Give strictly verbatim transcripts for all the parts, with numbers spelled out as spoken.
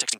Texting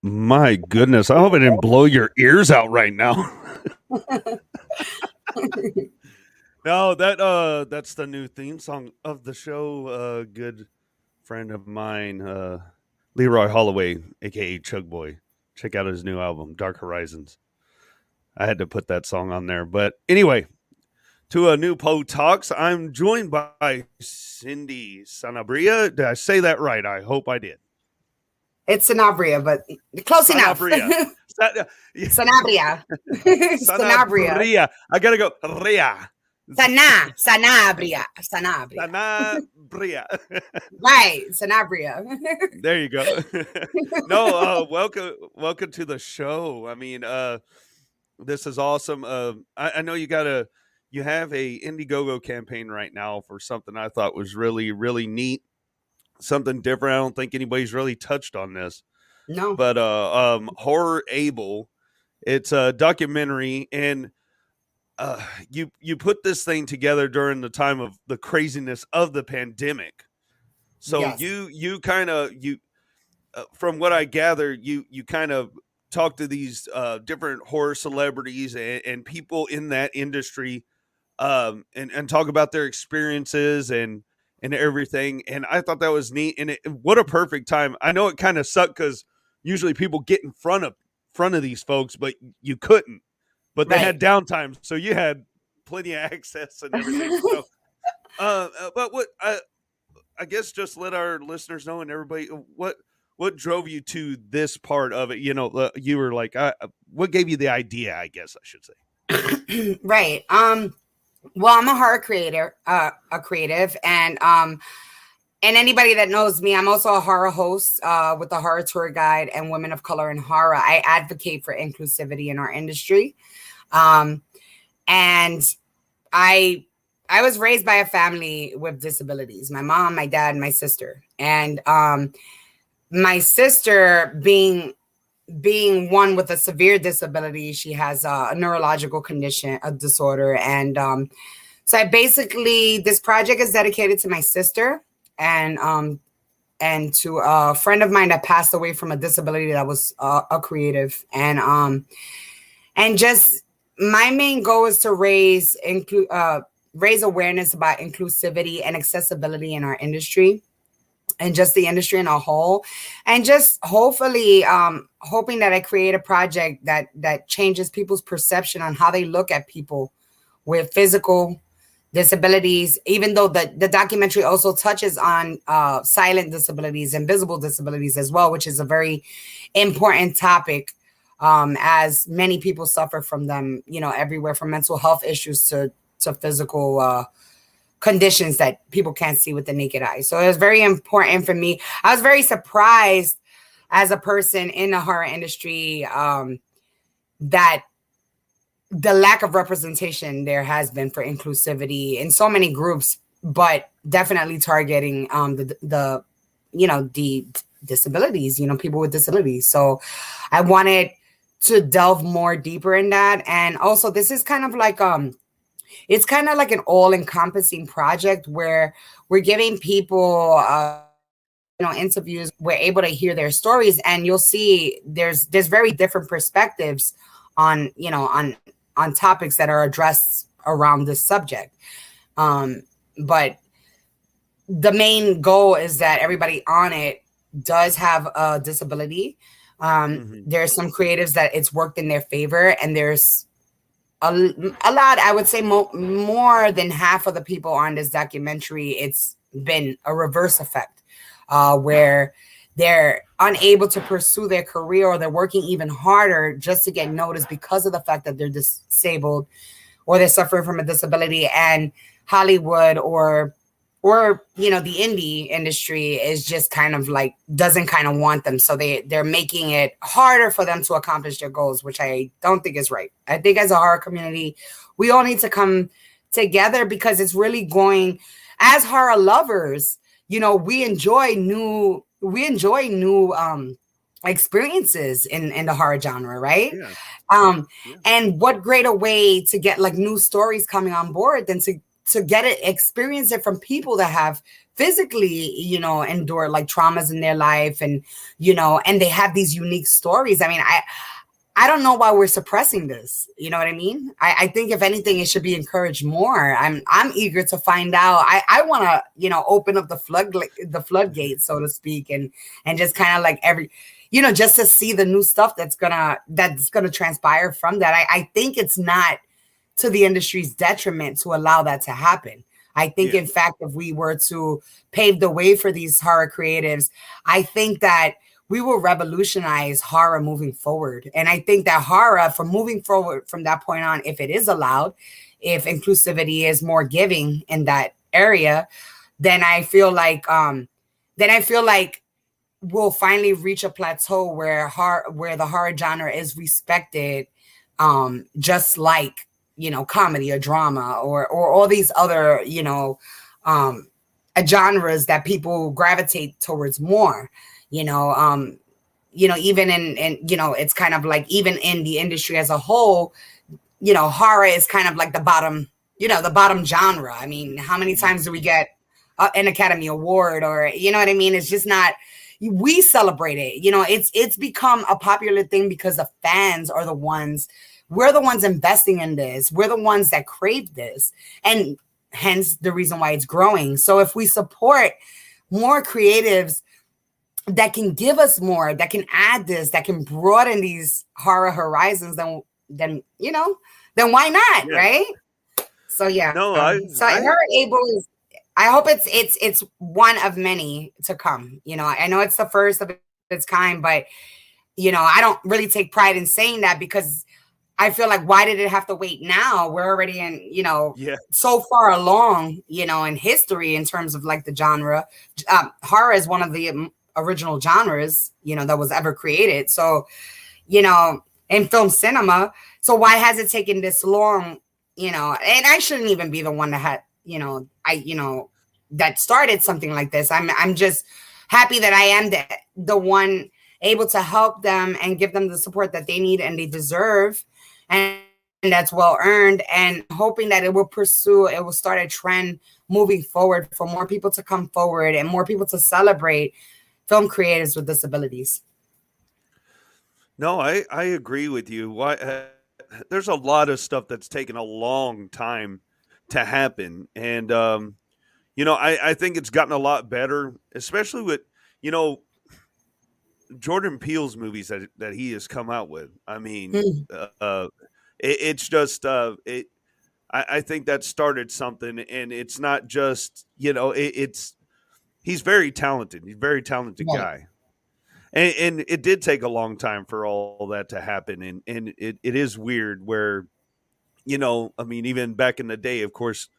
My goodness, I hope I didn't blow your ears out right now. No, that uh, that's the new theme song of the show. A uh, good friend of mine, uh, Leroy Holloway, a k a. Chug Boy. Check out his new album, Dark Horizons. I had to put that song on there. But anyway, to a new Po Talks, I'm joined by Cindy Sanabria. Did I say that right? I hope I did. It's Sanabria, but close Sanabria. Enough. Sanabria. Sanabria. Sanabria. I gotta go. Ria. Sana. Sanabria. Sanabria. Sanabria. Right. Sanabria. There you go. No, uh, welcome, welcome to the show. I mean, uh, this is awesome. Uh, I, I know you got a, you have a Indiegogo campaign right now for something I thought was really, really neat. Something different. I don't think anybody's really touched on this. No. But uh um Horrorable. It's a documentary, and uh you you put this thing together during the time of the craziness of the pandemic. So yes. you you kind of you uh, from what I gather, you you kind of talk to these uh different horror celebrities and, and people in that industry um and, and talk about their experiences and and everything, and I thought that was neat, and it, what a perfect time. I know it kind of sucked because usually people get in front of front of these folks, but you couldn't. But they right. had downtime, so you had plenty of access and everything. So, uh, but what I, I guess just let our listeners know and everybody what what drove you to this part of it. You know, uh, you were like, I, what gave you the idea? I guess I should say. Right. Um. Well, I'm a horror creator, uh, a creative, and um, and anybody that knows me, I'm also a horror host uh, with the Horror Tour Guide and Women of Color in Horror. I advocate for inclusivity in our industry, um, and I I was raised by a family with disabilities: my mom, my dad, and my sister. And um, my sister being being one with a severe disability, she has a, a neurological condition, a disorder. And um, so I basically, this project is dedicated to my sister and um, and to a friend of mine that passed away from a disability that was uh, a creative. And um, and just my main goal is to raise include uh, raise awareness about inclusivity and accessibility in our industry, and just the industry in a whole, and just hopefully um, hoping that I create a project that that changes people's perception on how they look at people with physical disabilities, even though the, the documentary also touches on uh, silent disabilities and visible disabilities as well, which is a very important topic, um, as many people suffer from them, you know, everywhere from mental health issues to, to physical uh, conditions that people can't see with the naked eye. So it was very important for me. I was very surprised as a person in the horror industry um, that the lack of representation there has been for inclusivity in so many groups, but definitely targeting um, the, the, you know, the disabilities, you know, people with disabilities. So I wanted to delve more deeper in that. And also this is kind of like, um, it's kind of like an all encompassing project where we're giving people, uh, you know, interviews, we're able to hear their stories, and you'll see there's, there's very different perspectives on, you know, on, on topics that are addressed around this subject. Um, but the main goal is that everybody on it does have a disability. Um, mm-hmm. There's some creatives that it's worked in their favor, and there's a, a lot, I would say mo- more than half of the people on this documentary, it's been a reverse effect uh, where they're unable to pursue their career, or they're working even harder just to get noticed because of the fact that they're disabled or they're suffering from a disability. And Hollywood or, or you know, the indie industry is just kind of like, doesn't kind of want them. So they, they're making it harder for them to accomplish their goals, which I don't think is right. I think as a horror community, we all need to come together, because it's really going, as horror lovers, you know, we enjoy new... we enjoy new um, experiences in, in the horror genre, right? Yeah. Um, yeah. And what greater way to get like new stories coming on board than to, to get it, experience it from people that have physically, you know, endured like traumas in their life, and, you know, and they have these unique stories. I mean, I, I don't know why we're suppressing this. You know what I mean? I, I think if anything, it should be encouraged more. I'm I'm eager to find out. I, I want to, you know, open up the flood the floodgates, so to speak, and and just kind of like every, you know, just to see the new stuff that's gonna that's gonna transpire from that. I, I think it's not to the industry's detriment to allow that to happen. I think, yeah. In fact, if we were to pave the way for these horror creatives, I think that we will revolutionize horror moving forward. And I think that horror, from moving forward from that point on, if it is allowed, if inclusivity is more giving in that area, then I feel like um, then I feel like we'll finally reach a plateau where horror, where the horror genre is respected, um, just like, you know, comedy or drama or or all these other, you know, um, genres that people gravitate towards more. You know, um, you know, even in, in, you know, it's kind of like, even in the industry as a whole, you know, horror is kind of like the bottom, you know, the bottom genre. I mean, how many times do we get uh, an Academy Award, or, you know what I mean? It's just not, we celebrate it. You know, it's, it's become a popular thing because the fans are the ones, we're the ones investing in this. We're the ones that crave this. And hence the reason why it's growing. So if we support more creatives that can give us more, that can add this, that can broaden these horror horizons, then, then you know, then why not, yeah. Right? So yeah. No, um, I, so I, Horror Able is, I hope it's it's it's one of many to come. You know, I know it's the first of its kind, but you know, I don't really take pride in saying that, because I feel like, why did it have to wait now? We're already in, you know, yeah. so far along, you know, in history in terms of like the genre. Um, horror is one of the original genres, you know, that was ever created. So, you know, in film cinema. So why has it taken this long? You know, and I shouldn't even be the one that had, you know, I, you know, that started something like this. I'm, I'm just happy that I am the, the one able to help them and give them the support that they need and they deserve, and and that's well earned, and hoping that it will pursue, it will start a trend moving forward for more people to come forward and more people to celebrate film creators with disabilities. No, I, I agree with you. Why, uh, there's a lot of stuff that's taken a long time to happen. And, um, you know, I, I think it's gotten a lot better, especially with, you know, Jordan Peele's movies that, that he has come out with. I mean, mm. uh, it, it's just, uh, it, I, I think that started something, and it's not just, you know, it, it's, he's very talented. He's a very talented yeah. guy. And, and it did take a long time for all that to happen. And, and it, it is weird where, you know, I mean, even back in the day, of course,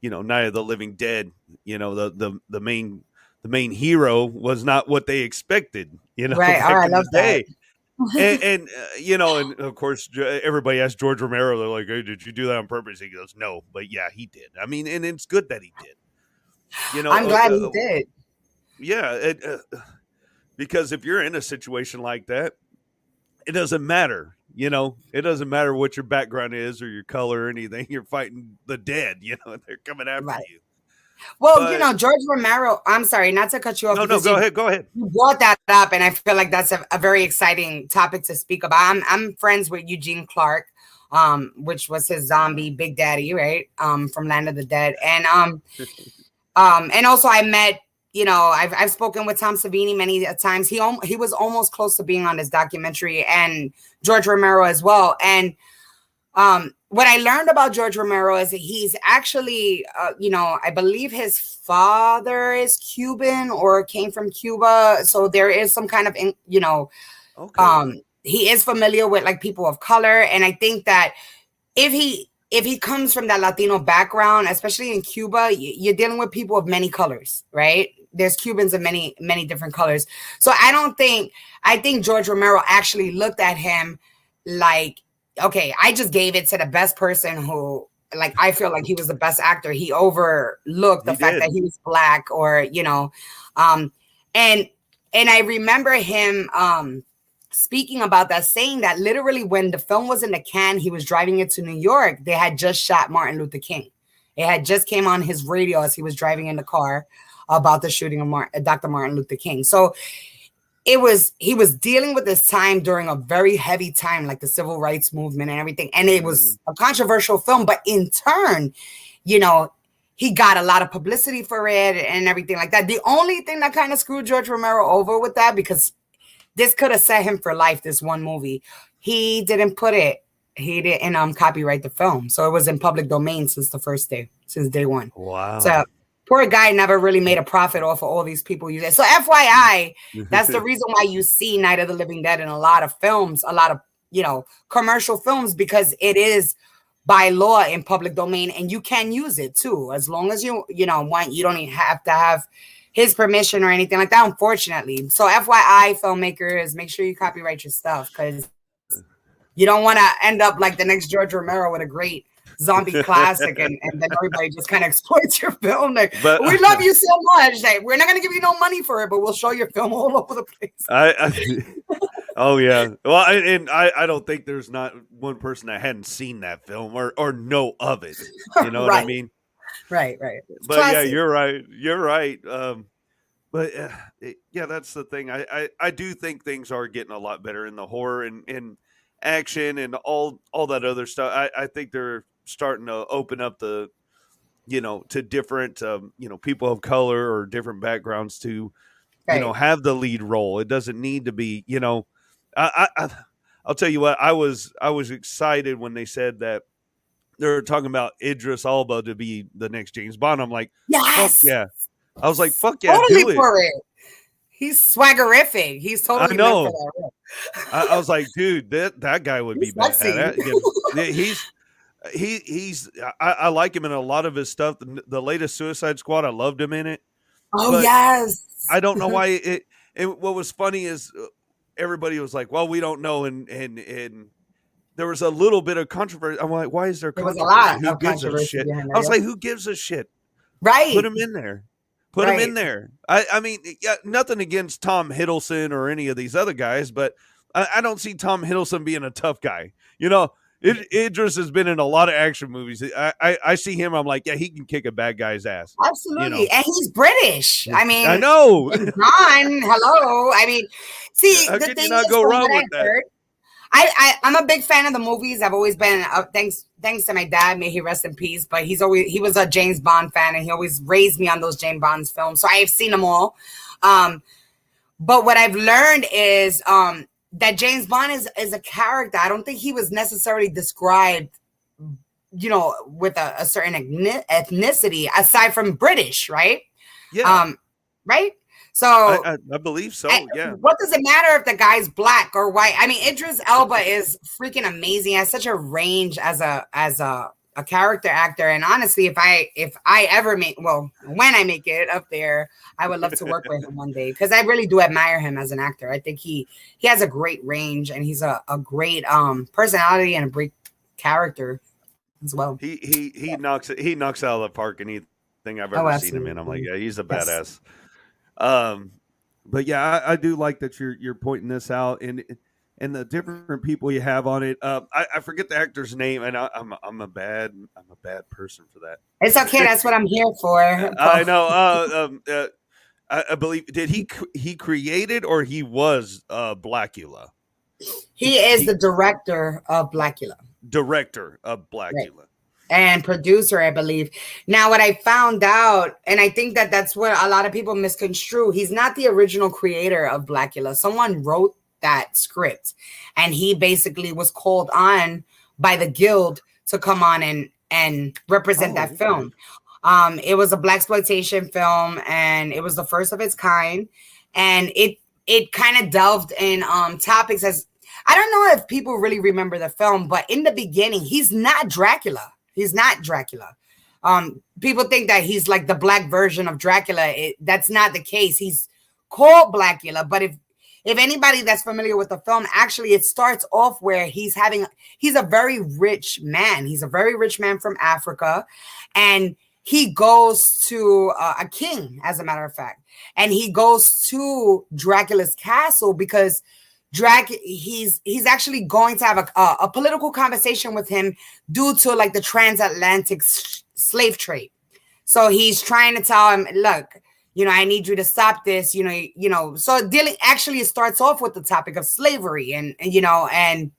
you know, Night of the Living Dead, you know, the, the, the main, the main hero was not what they expected, you know, right. back oh, I in love the day. That. and, and uh, you know, and of course, everybody asked George Romero, they're like, hey, did you do that on purpose? He goes, no, but yeah, he did. I mean, and it's good that he did, you know, I'm glad uh, he did. Yeah. It, uh, Because if you're in a situation like that, it doesn't matter, you know, it doesn't matter what your background is or your color or anything. You're fighting the dead, you know, and they're coming after right. you. Well, but, you know, George Romero, I'm sorry, not to cut you off. No, no, go you, ahead. Go ahead. You brought that up, and I feel like that's a, a very exciting topic to speak about. I'm, I'm friends with Eugene Clark, um, which was his zombie Big Daddy, right, um, from Land of the Dead. And um, um, and also I met, you know, I've I've spoken with Tom Savini many times. He om- he was almost close to being on this documentary, and George Romero as well. And um, what I learned about George Romero is that he's actually, uh, you know, I believe his father is Cuban or came from Cuba. So there is some kind of, in, you know, okay. um, he is familiar with like people of color. And I think that if he if he comes from that Latino background, especially in Cuba, you're dealing with people of many colors, right? There's Cubans of many, many different colors. So I don't think, I think George Romero actually looked at him like, okay, I just gave it to the best person who, like, I feel like he was the best actor. He overlooked the he fact did. that he was black or, you know, um, and, and I remember him, um, speaking about that, saying that literally when the film was in the can, he was driving it to New York. They had just shot Martin Luther King. It had just came on his radio as he was driving in the car about the shooting of Mar- Doctor Martin Luther King. So it was, he was dealing with this time during a very heavy time, like the civil rights movement and everything. And it was a controversial film, but in turn, you know, he got a lot of publicity for it and everything like that. The only thing that kind of screwed George Romero over with that, because this could have set him for life, this one movie, he didn't put it, he didn't um, copyright the film. So it was in public domain since the first day, since day one. Wow. So poor guy never really made a profit off of all these people using it. So F Y I, that's the reason why you see Night of the Living Dead in a lot of films, a lot of, you know, commercial films, because it is by law in public domain and you can use it too. As long as you, you know, want, you don't even have to have his permission or anything like that, unfortunately. So F Y I, filmmakers, make sure you copyright your stuff, because you don't want to end up like the next George Romero with a great zombie classic, and, and then everybody just kind of exploits your film. Like, but, we love you so much that we're not going to give you no money for it, but we'll show your film all over the place. I, I oh yeah, well, I, and I, I don't think there's not one person that hadn't seen that film or or know of it. You know right. what I mean? Right, right. It's but classic. Yeah, you're right. You're right. Um, but uh, it, yeah, that's the thing. I, I, I do think things are getting a lot better in the horror and, and action and all all that other stuff. I, I think they're starting to open up the, you know, to different, um, you know, people of color or different backgrounds to, right. you know, have the lead role. It doesn't need to be, you know, I, I, I'll tell you what, I was, I was excited when they said that they're talking about Idris Elba to be the next James Bond. I'm like, yes, fuck yeah. I was like, fuck yeah, totally do it. For it. He's swaggerific. He's totally. I know. Meant for that. I, I was like, dude, that that guy would he's be bad. Yeah, he's he he's. I, I like him in a lot of his stuff. The, the latest Suicide Squad, I loved him in it. Oh but yes. I don't know why it. And what was funny is everybody was like, well, we don't know, and and and. There was a little bit of controversy. I'm like, why is there controversy? There was a lot who of gives controversy a shit? I was like, who gives a shit? Right. Put him in there. Put right. him in there. I, I mean, yeah, nothing against Tom Hiddleston or any of these other guys, but I, I don't see Tom Hiddleston being a tough guy. You know, it, Idris has been in a lot of action movies. I, I, I see him. I'm like, yeah, he can kick a bad guy's ass. Absolutely. You know? And he's British. I mean, I know. John, hello. I mean, see, How the thing you not is, go wrong with that? Heard, I, I I'm a big fan of the movies. I've always been uh, thanks thanks to my dad, may he rest in peace. But he's always he was a James Bond fan, and he always raised me on those James Bond films. So I have seen them all. Um, but what I've learned is um, that James Bond is is a character. I don't think he was necessarily described, you know, with a, a certain ethnicity aside from British, right? Yeah. Um, right. So I, I, I believe so. I, yeah. What does it matter if the guy's black or white? I mean, Idris Elba is freaking amazing. He has such a range as a as a, a character actor. And honestly, if I if I ever make well, when I make it up there, I would love to work with him one day because I really do admire him as an actor. I think he he has a great range and he's a, a great um personality and a great character as well. He he he yeah. knocks he knocks out of the park anything I've ever oh, seen him in. I'm like, yeah, he's a badass. Yes. Um, but yeah, I, I do like that you're you're pointing this out, and and the different people you have on it. Um, I, I forget the actor's name, and I, I'm I'm a bad I'm a bad person for that. It's okay. That's what I'm here for. I know. Uh, um, uh, I, I believe did he he created or he was uh, Blacula. He is he, the director of Blacula. Director of Blacula. Right. And producer, I believe. Now, what I found out, and I think that that's what a lot of people misconstrue, he's not the original creator of Blacula. Someone wrote that script, and he basically was called on by the guild to come on and, and represent oh, that yeah. film. Um, it was a blaxploitation film, and it was the first of its kind, and it it kind of delved in um, topics as I don't know if people really remember the film, but in the beginning, he's not Dracula. He's not Dracula. Um, people think that he's like the black version of Dracula. It, that's not the case. He's called Blacula. But if if anybody that's familiar with the film, actually, it starts off where he's having he's a very rich man. He's a very rich man from Africa, and he goes to uh, a king, as a matter of fact, and he goes to Dracula's castle because. Drag he's he's actually going to have a, a a political conversation with him due to like the transatlantic s- slave trade. So he's trying to tell him, look, you know, I need you to stop this, you know, you, you know. So dealing actually it starts off with the topic of slavery and, and you know and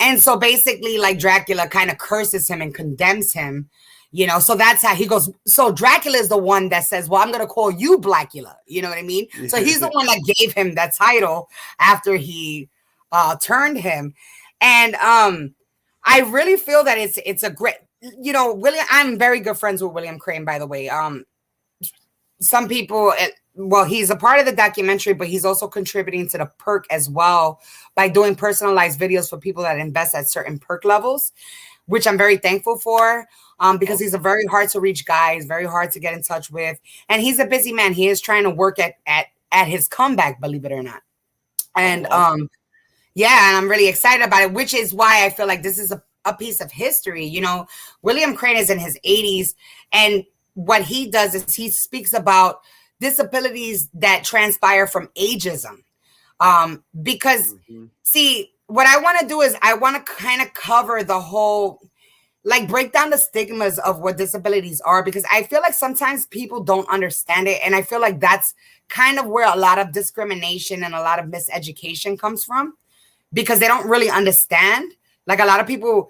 and so basically like Dracula kind of curses him and condemns him. You know, so that's how he goes. So Dracula is the one that says, well, I'm going to call you Blacula. You know what I mean? So he's the one that gave him that title after he uh, turned him. And um, I really feel that it's it's a great, you know, William. I'm very good friends with William Crain, by the way. Um, some people, well, he's a part of the documentary, but he's also contributing to the perk as well by doing personalized videos for people that invest at certain perk levels, which I'm very thankful for. Um, because he's a very hard to reach guy. He's very hard to get in touch with. And he's a busy man. He is trying to work at at, at his comeback, believe it or not. And um, yeah, and I'm really excited about it, which is why I feel like this is a, a piece of history. You know, William Crain is in his eighties. And what he does is he speaks about disabilities that transpire from ageism. Um, because, mm-hmm. see, what I want to do is I want to kind of cover the whole... like break down the stigmas of what disabilities are, because I feel like sometimes people don't understand it. And I feel like that's kind of where a lot of discrimination and a lot of miseducation comes from, because they don't really understand. Like a lot of people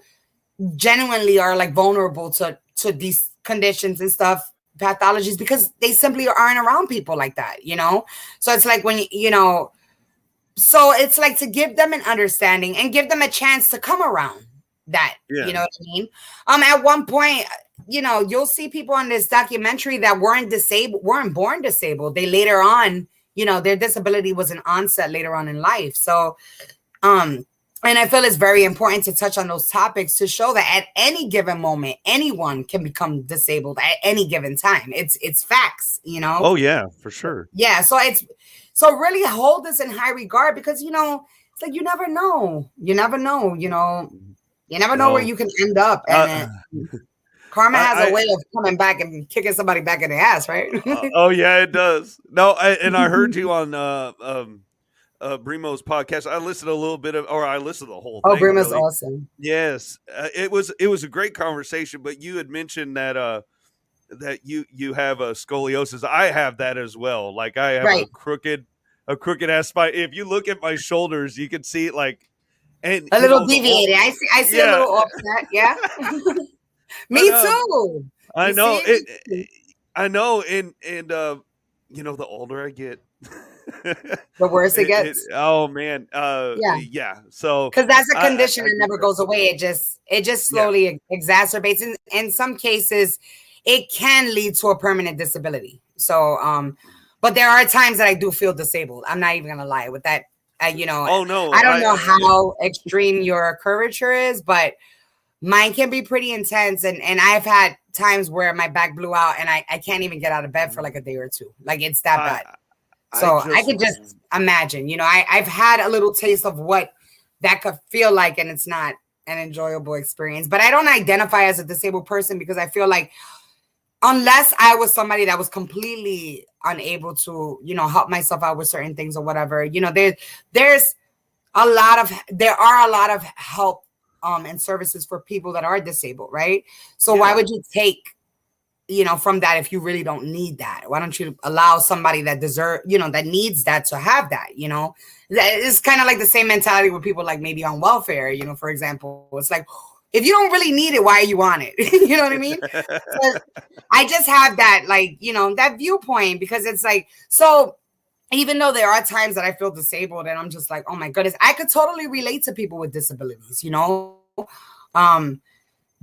genuinely are like vulnerable to, to these conditions and stuff, pathologies, because they simply aren't around people like that, you know? So it's like when, you know, so it's like to give them an understanding and give them a chance to come around. That yeah. You know what I mean? Um, at one point, you know, you'll see people on this documentary that weren't disabled, weren't born disabled. They later on, you know, their disability was an onset later on in life. So, um, and I feel it's very important to touch on those topics to show that at any given moment, anyone can become disabled at any given time. It's it's facts, you know. Oh yeah, for sure. Yeah, so it's so really hold this in high regard because you know it's like you never know, you never know, you know. You never know no. where you can end up. And uh, Karma has I, a way of coming back and kicking somebody back in the ass, right? uh, oh yeah, it does. No, I, and I heard you on uh, um, uh, Brimo's podcast. I listened a little bit of, or I listened to the whole. Oh, thing, Brimo's really. Awesome. Yes, uh, it was it was a great conversation. But you had mentioned that uh, that you you have a scoliosis. I have that as well. Like I have right. a crooked a crooked ass spine. If you look at my shoulders, you can see like and a little know, deviated. I see. I see yeah. a little offset. Yeah. Me but, uh, too. I you know it, it. I know, and and uh, you know, the older I get, the worse it, it gets. It, oh man, uh, yeah, yeah. So because that's a condition I, I, that I never goes away. It just it just slowly yeah. exacerbates, and in some cases, it can lead to a permanent disability. So, um, but there are times that I do feel disabled. I'm not even gonna lie with that. Uh, you know, oh no, I don't I, know how yeah. extreme your curvature is, but. Mine can be pretty intense, and, and I've had times where my back blew out, and I, I can't even get out of bed for like a day or two. Like, it's that I, bad. I, so I, just, I could just imagine. You know, I, I've had a little taste of what that could feel like, and it's not an enjoyable experience. But I don't identify as a disabled person because I feel like unless I was somebody that was completely unable to, you know, help myself out with certain things or whatever, you know, there, there's a lot of – there are a lot of help Um, and services for people that are disabled, right? So yeah. why would you take, you know, from that if you really don't need that? Why don't you allow somebody that deserve, you know, that needs that to have that, you know? It's kind of like the same mentality with people like maybe on welfare, you know, for example. It's like, if you don't really need it, why are you on it? You know what I mean? I just have that, like, you know, that viewpoint because it's like, so even though there are times that I feel disabled and I'm just like, oh my goodness, I could totally relate to people with disabilities, you know, um,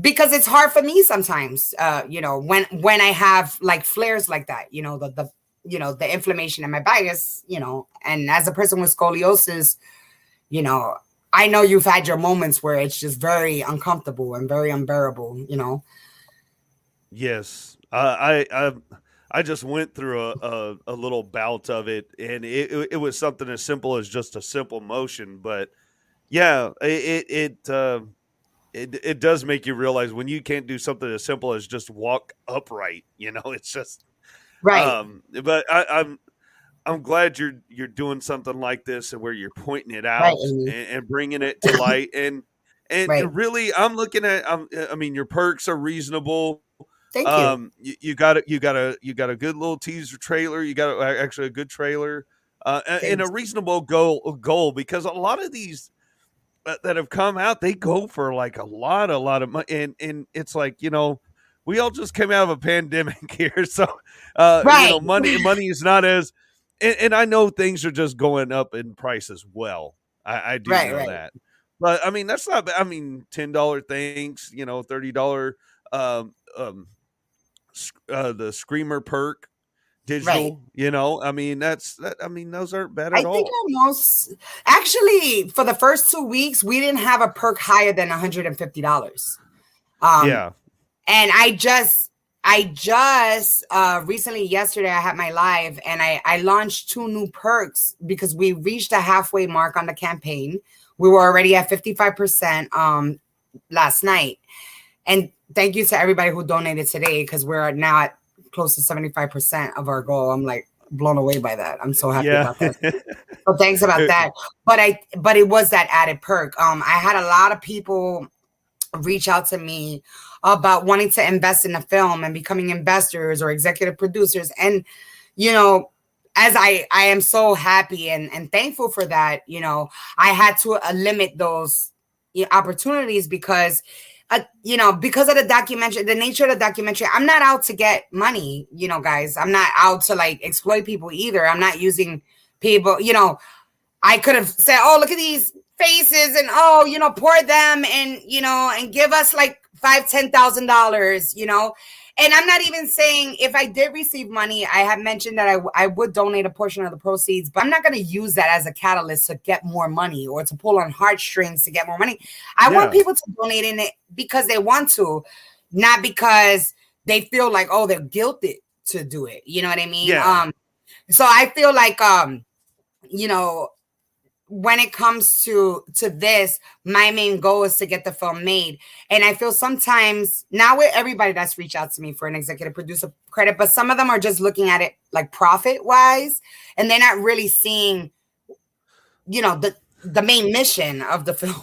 because it's hard for me sometimes, uh, you know, when, when I have like flares like that, you know, the, the, you know, the inflammation in my bias, you know, and as a person with scoliosis, you know, I know you've had your moments where it's just very uncomfortable and very unbearable, you know? Yes. Uh, I, I, I just went through a, a, a little bout of it, and it, it was something as simple as just a simple motion. But yeah, it it uh, it it does make you realize when you can't do something as simple as just walk upright. You know, it's just right. Um, but I, I'm I'm glad you're you're doing something like this and where you're pointing it out right. and, and bringing it to light. and and right. really, I'm looking at. I'm, I mean, your perks are reasonable. Thank you. Um, you, you got a, you got a, you got a good little teaser trailer. You got a, actually a good trailer uh, and a reasonable goal goal because a lot of these that, that have come out, they go for like a lot, a lot of money. And, and it's like, you know, we all just came out of a pandemic here. So uh, right. you know, money, money is not as, and, and I know things are just going up in price as well. I, I do right, know right. that, but I mean, that's not, I mean, ten dollars things, you know, thirty dollars um, um, Uh, the Screamer perk digital, right. you know, I mean, that's, that, I mean, those aren't bad at I all. I think almost, actually, for the first two weeks, we didn't have a perk higher than one hundred fifty dollars. Um, yeah. And I just, I just, uh, recently, yesterday, I had my live and I, I launched two new perks because we reached a halfway mark on the campaign. We were already at fifty-five percent um, last night. And thank you to everybody who donated today because we're now at close to seventy-five percent of our goal. I'm like blown away by that. I'm so happy yeah. about that. So thanks about that. But I, but it was that added perk. Um, I had a lot of people reach out to me about wanting to invest in a film and becoming investors or executive producers. And, you know, as I, I am so happy and, and thankful for that, you know, I had to uh, limit those opportunities because Uh, you know, because of the documentary, the nature of the documentary, I'm not out to get money, you know, guys. I'm not out to like exploit people either. I'm not using people, you know, I could have said, oh, look at these faces and, oh, you know, pour them and, you know, and give us like five, ten thousand dollars, you know. And I'm not even saying if I did receive money, I have mentioned that I, w- I would donate a portion of the proceeds, but I'm not going to use that as a catalyst to get more money or to pull on heartstrings to get more money. I yeah. want people to donate in it because they want to, not because they feel like, oh, they're guilted to do it. You know what I mean? Yeah. Um, so I feel like, um, you know, when it comes to to this, my main goal is to get the film made. And I feel sometimes, not with everybody that's reached out to me for an executive producer credit, but some of them are just looking at it like profit-wise, and they're not really seeing, you know, the, the main mission of the film,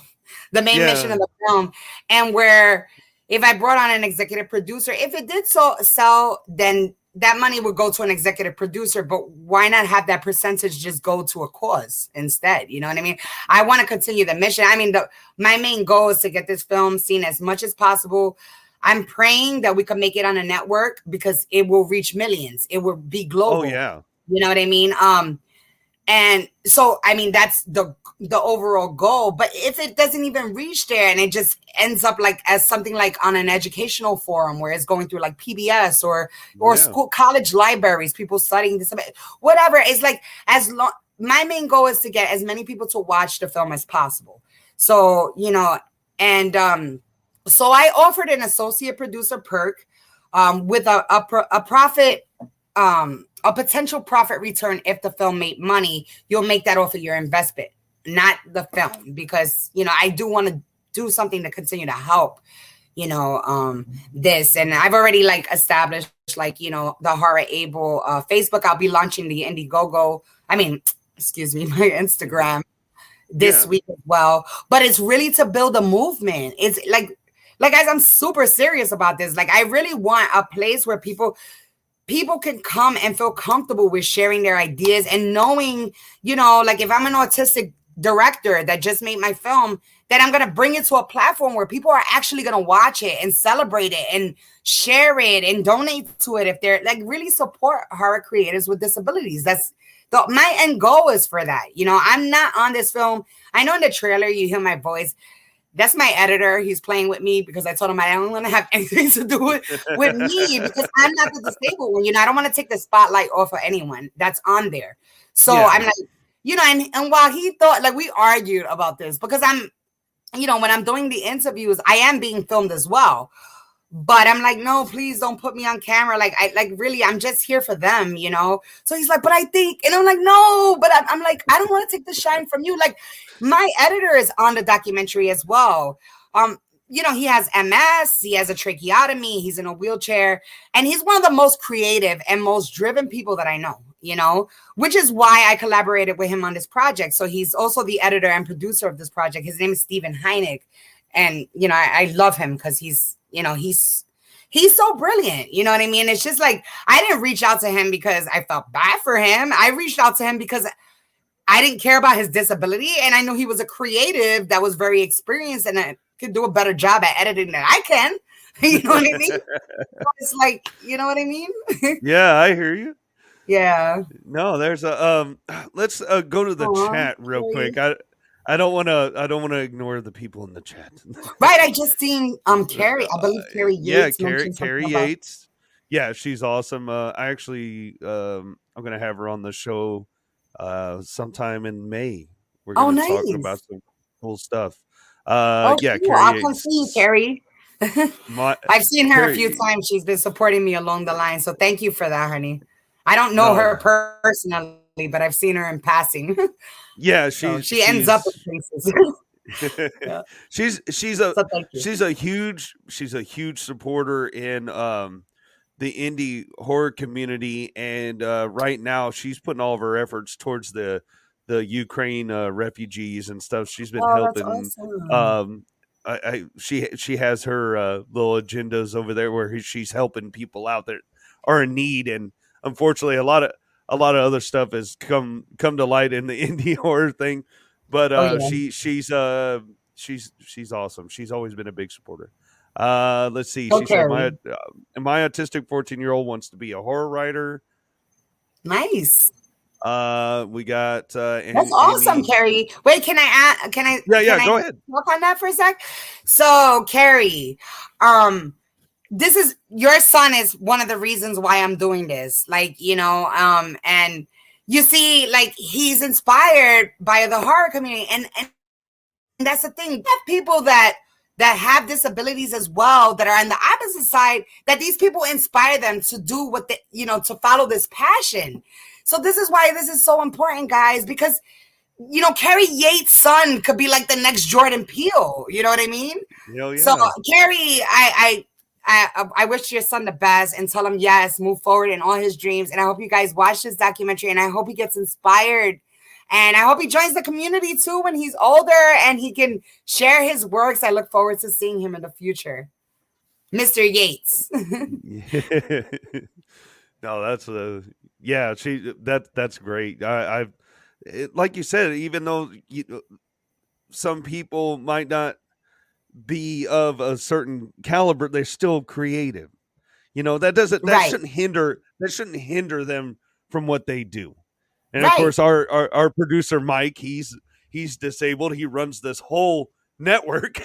the main yeah. mission of the film. And where if I brought on an executive producer, if it did so sell, then that money would go to an executive producer, but why not have that percentage just go to a cause instead? You know what I mean? I want to continue the mission. I mean, the, my main goal is to get this film seen as much as possible. I'm praying that we can make it on a network because it will reach millions. It will be global. Oh, yeah. You know what I mean? Um, and so, I mean, that's the the overall goal. But if it doesn't even reach there and it just ends up like as something like on an educational forum where it's going through like P B S or or yeah. school, college libraries, people studying this, whatever. It's like, as long, my main goal is to get as many people to watch the film as possible. So, you know, and um, so I offered an associate producer perk um, with a, a, a profit, um, a potential profit return. If the film made money, you'll make that off of your investment, not the film, because, you know, I do want to do something to continue to help, you know, um, this. And I've already like established, like, you know, the Horrorable uh, Facebook. I'll be launching the Indiegogo. I mean, excuse me, my Instagram this yeah. week as well. But it's really to build a movement. It's like, like guys, I'm super serious about this. Like, I really want a place where people, people can come and feel comfortable with sharing their ideas and knowing, you know, like if I'm an autistic director that just made my film, that I'm going to bring it to a platform where people are actually going to watch it and celebrate it and share it and donate to it. If they're like, really support horror creators with disabilities. That's the, my end goal is for that. You know, I'm not on this film. I know in the trailer, you hear my voice. That's my editor. He's playing with me because I told him I don't want to have anything to do with, with me because I'm not the disabled one. You know, I don't want to take the spotlight off of anyone that's on there. So yeah. I'm like, you know, and, and while he thought, like, we argued about this because I'm, you know, when I'm doing the interviews, I am being filmed as well. But I'm like, no, please don't put me on camera. Like, I like really, I'm just here for them, you know? So he's like, but I think, and I'm like, no, but I'm, I'm like, I don't want to take the shine from you. Like, my editor is on the documentary as well. Um, you know, he has M S, he has a tracheotomy, he's in a wheelchair, and he's one of the most creative and most driven people that I know, you know, which is why I collaborated with him on this project. So he's also the editor and producer of this project. His name is Steven Hynek. And, you know, I, I love him because he's, you know, he's he's so brilliant. You know what I mean? It's just like, I didn't reach out to him because I felt bad for him. I reached out to him because I didn't care about his disability. And I knew he was a creative that was very experienced and I could do a better job at editing than I can. You know what I mean? It's like, you know what I mean? Yeah, I hear you. Yeah. No, there's a, um, let's uh, go to the Aww, chat real please. quick. I I don't want to. I don't want to ignore the people in the chat. Right. I just seen um Carrie. I believe Carrie Yates. Yeah, Carrie, Carrie Yates. About. Yeah, she's awesome. Uh, I actually, um, I'm gonna have her on the show, uh, sometime in May. We're gonna oh, nice. talk about some cool stuff. Uh, oh, yeah, cool. Carrie I'll Yates. come see you, Carrie. My, I've seen her Carrie. a few times. She's been supporting me along the line, so thank you for that, honey. I don't know no. her personally, but I've seen her in passing. Yeah, she so she she's, ends up in places. yeah. She's she's a so she's a huge she's a huge supporter in um the indie horror community, and uh, right now she's putting all of her efforts towards the the Ukraine uh, refugees and stuff. She's been oh, helping. Awesome. Um, I, I she she has her uh, little agendas over there where she's helping people out that are in need, and unfortunately, a lot of A lot of other stuff has come come to light in the indie horror thing, but uh, oh, yeah. she she's uh she's she's awesome. She's always been a big supporter. Uh, let's see. Okay. She said, my, uh, my autistic fourteen-year-old wants to be a horror writer. Nice. Uh, we got uh, Amy, that's awesome, Amy. Carrie. Wait, can I add? Can I? Yeah, yeah. Can go I ahead. Work on that for a sec. So, Carrie, um. This is your son is one of the reasons why I'm doing this. Like, you know, um, and you see, like, he's inspired by the horror community. And, and that's the thing. You have people that that have disabilities as well that are on the opposite side, that these people inspire them to do what they, you know, to follow this passion. So this is why this is so important, guys, because you know, Carrie Yates' son could be like the next Jordan Peele. You know what I mean? Hell yeah. So Carrie, I, I, I, I wish your son the best and tell him, yes, move forward in all his dreams. And I hope you guys watch this documentary, and I hope he gets inspired. And I hope he joins the community too when he's older and he can share his works. I look forward to seeing him in the future. Mister Yates. No, that's a, yeah, she, that, that's great. I, I've, It, like you said, even though you, some people might not be of a certain caliber, they're still creative. You know, that doesn't that right. shouldn't hinder that shouldn't hinder them from what they do. And right. of course, our, our our producer Mike, he's he's disabled. He runs this whole network,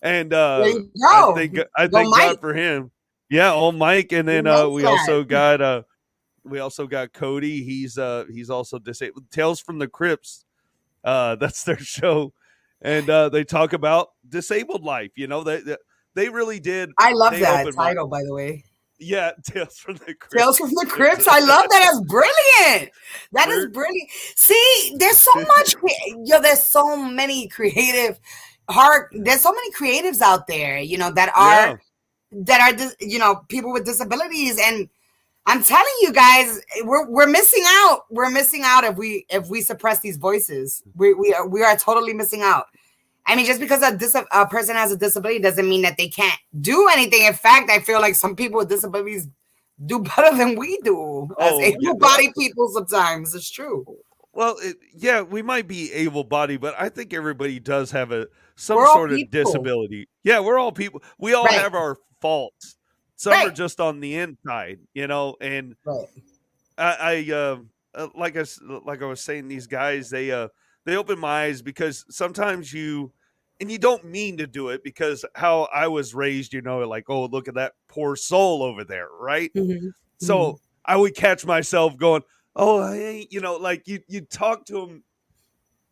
and uh, I think I thank well, God for him. Yeah, old Mike, and then uh, we that. also got uh. We also got Cody. He's uh he's also disabled. Tales from the Crypts, uh that's their show, and uh, they talk about disabled life. You know, they they really did. I love that title, by the way. Yeah, Tales from the Crypts. Tales from the Crypts. I love that. That's brilliant. That is brilliant. See, there's so much. Yo, there's so many creative heart. There's so many creatives out there. You know that are yeah. that are you know people with disabilities and. I'm telling you guys, we're we're missing out. We're missing out if we if we suppress these voices. We we are we are totally missing out. I mean, just because a dis- a person has a disability doesn't mean that they can't do anything. In fact, I feel like some people with disabilities do better than we do as oh, able-bodied yeah. people. Sometimes it's true. Well, it, yeah, we might be able-bodied, but I think everybody does have a some we're sort of people. disability. Yeah, we're all people. We all right. have our faults. Some right. are just on the inside, you know, and right. I, I uh, like I like I was saying, these guys they uh, they open my eyes because sometimes you and you don't mean to do it because how I was raised, you know, like oh look at that poor soul over there, right? Mm-hmm. So mm-hmm. I would catch myself going, oh, I ain't, you know, like you you talk to them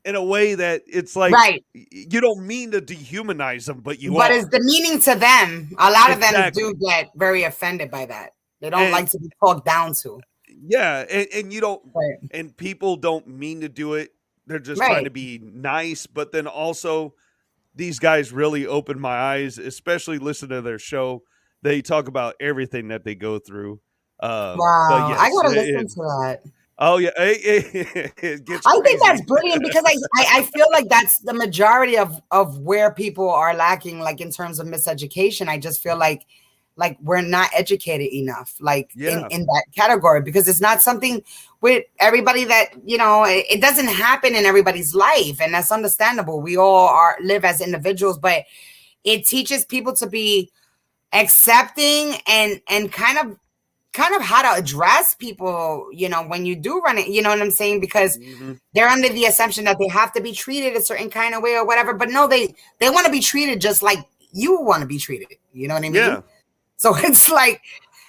in a way that it's like right. you don't mean to dehumanize them, but you But are. It's demeaning to them. A lot exactly. of them do get very offended by that. They don't and, like to be talked down to. Yeah, and, and you don't right. and people don't mean to do it. They're just right. trying to be nice. But then also these guys really opened my eyes, especially listen to their show. They talk about everything that they go through. Uh, wow, yes, I gotta it, listen to that. Oh, yeah. It, it, it gets I crazy. think that's brilliant because I, I, I feel like that's the majority of, of where people are lacking, like in terms of miseducation. I just feel like like we're not educated enough, like yeah. in, in that category, because it's not something with everybody that, you know, it, it doesn't happen in everybody's life. And that's understandable. We all are live as individuals, but it teaches people to be accepting and and kind of. kind of how to address people, you know, when you do run it, you know what I'm saying? Because mm-hmm. they're under the assumption that they have to be treated a certain kind of way or whatever, but no, they, they want to be treated just like you want to be treated. You know what I mean? Yeah. So it's like,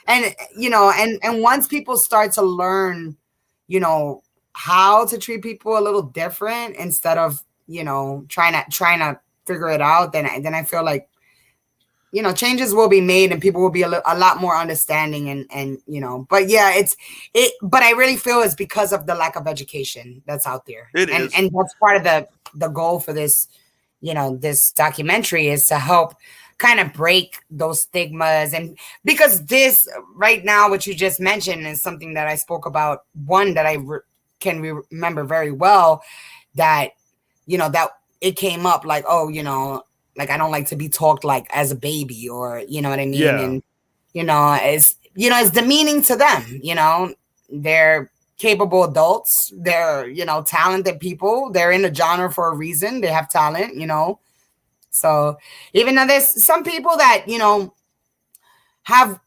and you know, and, and once people start to learn, you know, how to treat people a little different instead of, you know, trying to, trying to figure it out, then I, then I feel like, you know, changes will be made and people will be a, lo- a lot more understanding and, and, you know, but yeah, it's it, but I really feel it's because of the lack of education that's out there. It and, is. And that's part of the, the goal for this, you know, this documentary is to help kind of break those stigmas. And because this right now, what you just mentioned is something that I spoke about, one that I re- can re- remember very well that, you know, that it came up like, oh, you know, like, I don't like to be talked like as a baby or, you know what I mean? Yeah. And, you know, it's, you know, it's demeaning to them, you know, they're capable adults. They're, you know, talented people. They're in a genre for a reason. They have talent, you know? So even though there's some people that, you know, have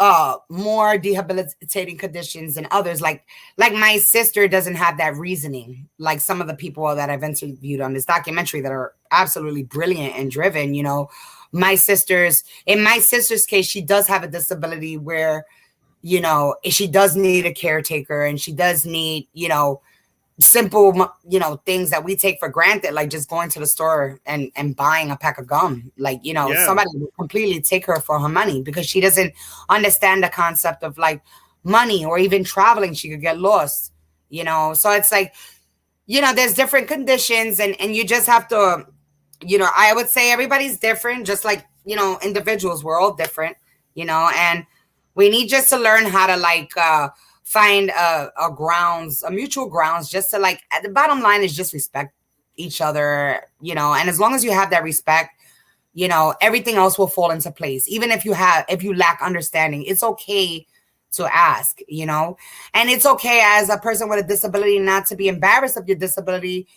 uh, more debilitating conditions than others, like, like my sister doesn't have that reasoning. Like some of the people that I've interviewed on this documentary that are absolutely brilliant and driven, you know, my sister's, in my sister's case, she does have a disability where, you know, she does need a caretaker and she does need, you know, simple, you know, things that we take for granted, like just going to the store and, and buying a pack of gum. Like, you know, yeah. somebody would completely take her for her money because she doesn't understand the concept of like money or even traveling. She could get lost, you know? So it's like, you know, there's different conditions, and, and you just have to, you know, I would say everybody's different, just like, you know, individuals, we're all different, you know, and we need just to learn how to like uh, find a, a grounds, a mutual grounds, just to like, at the bottom line is just respect each other, you know, and as long as you have that respect, you know, everything else will fall into place. Even if you have, if you lack understanding, it's okay to ask, you know, and it's okay as a person with a disability not to be embarrassed of your disability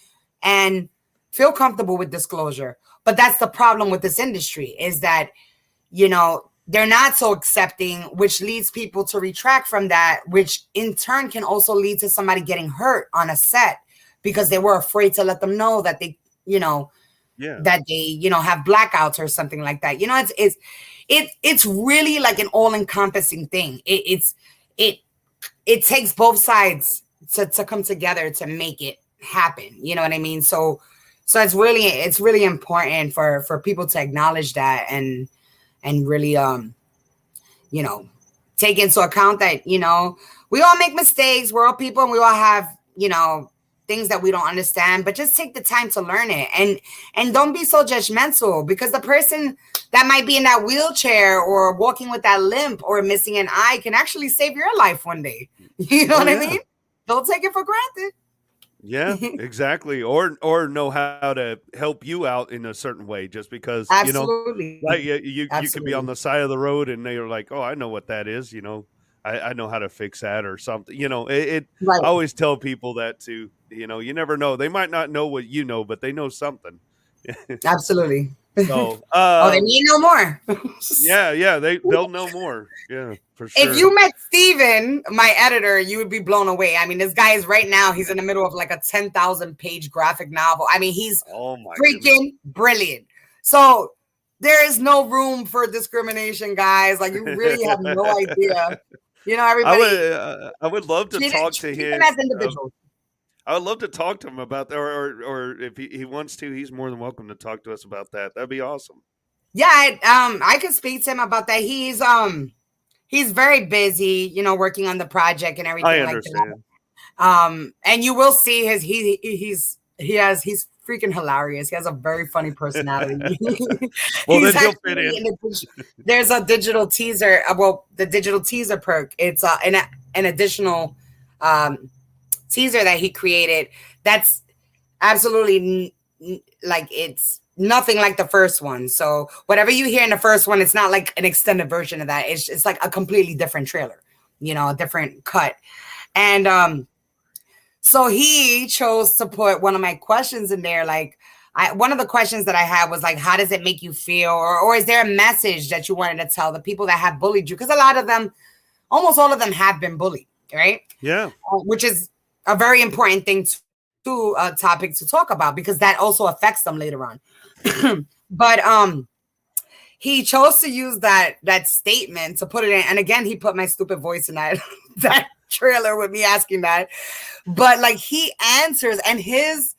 and feel comfortable with disclosure. But that's the problem with this industry is that, you know, they're not so accepting, which leads people to retract from that, which in turn can also lead to somebody getting hurt on a set because they were afraid to let them know that they, you know, Yeah. that they, you know, have blackouts or something like that. You know, it's it's it it's really like an all-encompassing thing. It, it's it it takes both sides to, to come together to make it happen. You know what I mean? So so it's really it's really important for for people to acknowledge that and and really um you know take into account that, you know, we all make mistakes, we're all people, and we all have, you know, things that we don't understand, but just take the time to learn it and and don't be so judgmental, because the person that might be in that wheelchair or walking with that limp or missing an eye can actually save your life one day. You know oh, what yeah. I mean? Don't take it for granted. Yeah, exactly. Or or know how to help you out in a certain way, just because Absolutely. you know, like you you, you can be on the side of the road and they're like, oh, I know what that is. You know, I, I know how to fix that or something. You know, it. it right. I always tell people that too. You know, you never know. They might not know what you know, but they know something. Absolutely. So, um, oh, they need no more. yeah, yeah, they they'll know more. Yeah, for sure. If you met Steven, my editor, you would be blown away. I mean, this guy is right now. He's in the middle of like a ten thousand page graphic novel. I mean, he's oh my freaking goodness. brilliant. So there is no room for discrimination, guys. Like you really have no idea. You know, everybody. I would, uh, I would love to treat, talk to him as individuals. I would love to talk to him about that, or, or, or if he, he wants to, he's more than welcome to talk to us about that. That'd be awesome. Yeah, I, um, I could speak to him about that. He's um, he's very busy, you know, working on the project and everything. I understand. Like that. Um, and you will see his he he's he has he's freaking hilarious. He has a very funny personality. well, he's then you'll fit in. in a, there's a digital teaser. Well, the digital teaser perk. It's uh, an an additional. Um, teaser that he created that's absolutely n- like it's nothing like the first one, so whatever you hear in the first one, it's not like an extended version of that. It's it's like a completely different trailer, you know, a different cut. And um so he chose to put one of my questions in there. Like I one of the questions that I had was like, how does it make you feel, or or is there a message that you wanted to tell the people that have bullied you, because a lot of them, almost all of them, have been bullied, right? Yeah. Uh, which is a very important thing to, to a topic to talk about, because that also affects them later on. But um, he chose to use that that statement to put it in. And again, he put my stupid voice in that, that trailer with me asking that. But like he answers, and his,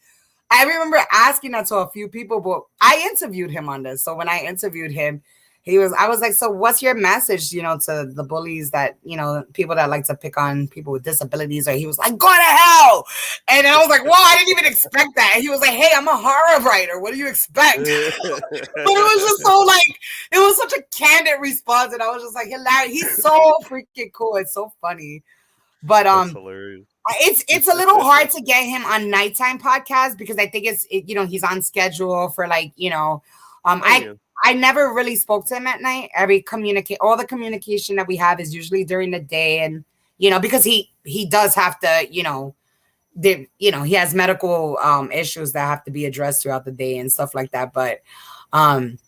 I remember asking that to a few people, but I interviewed him on this. So when I interviewed him, he was, I was like, so what's your message, you know, to the bullies that, you know, people that like to pick on people with disabilities? Or he was like, go to hell. And I was like, wow, I didn't even expect that. And he was like, hey, I'm a horror writer. What do you expect? But it was just so like, it was such a candid response. And I was just like, hilarious. He's so freaking cool. It's so funny. But um, it's, it's a little hard to get him on nighttime podcasts, because I think it's, it, you know, he's on schedule for like, you know, um, oh, I, yeah. I never really spoke to him at night. Every communicate, all the communication that we have is usually during the day, and you know, because he he does have to, you know, the you know he has medical um, issues that have to be addressed throughout the day and stuff like that. But um,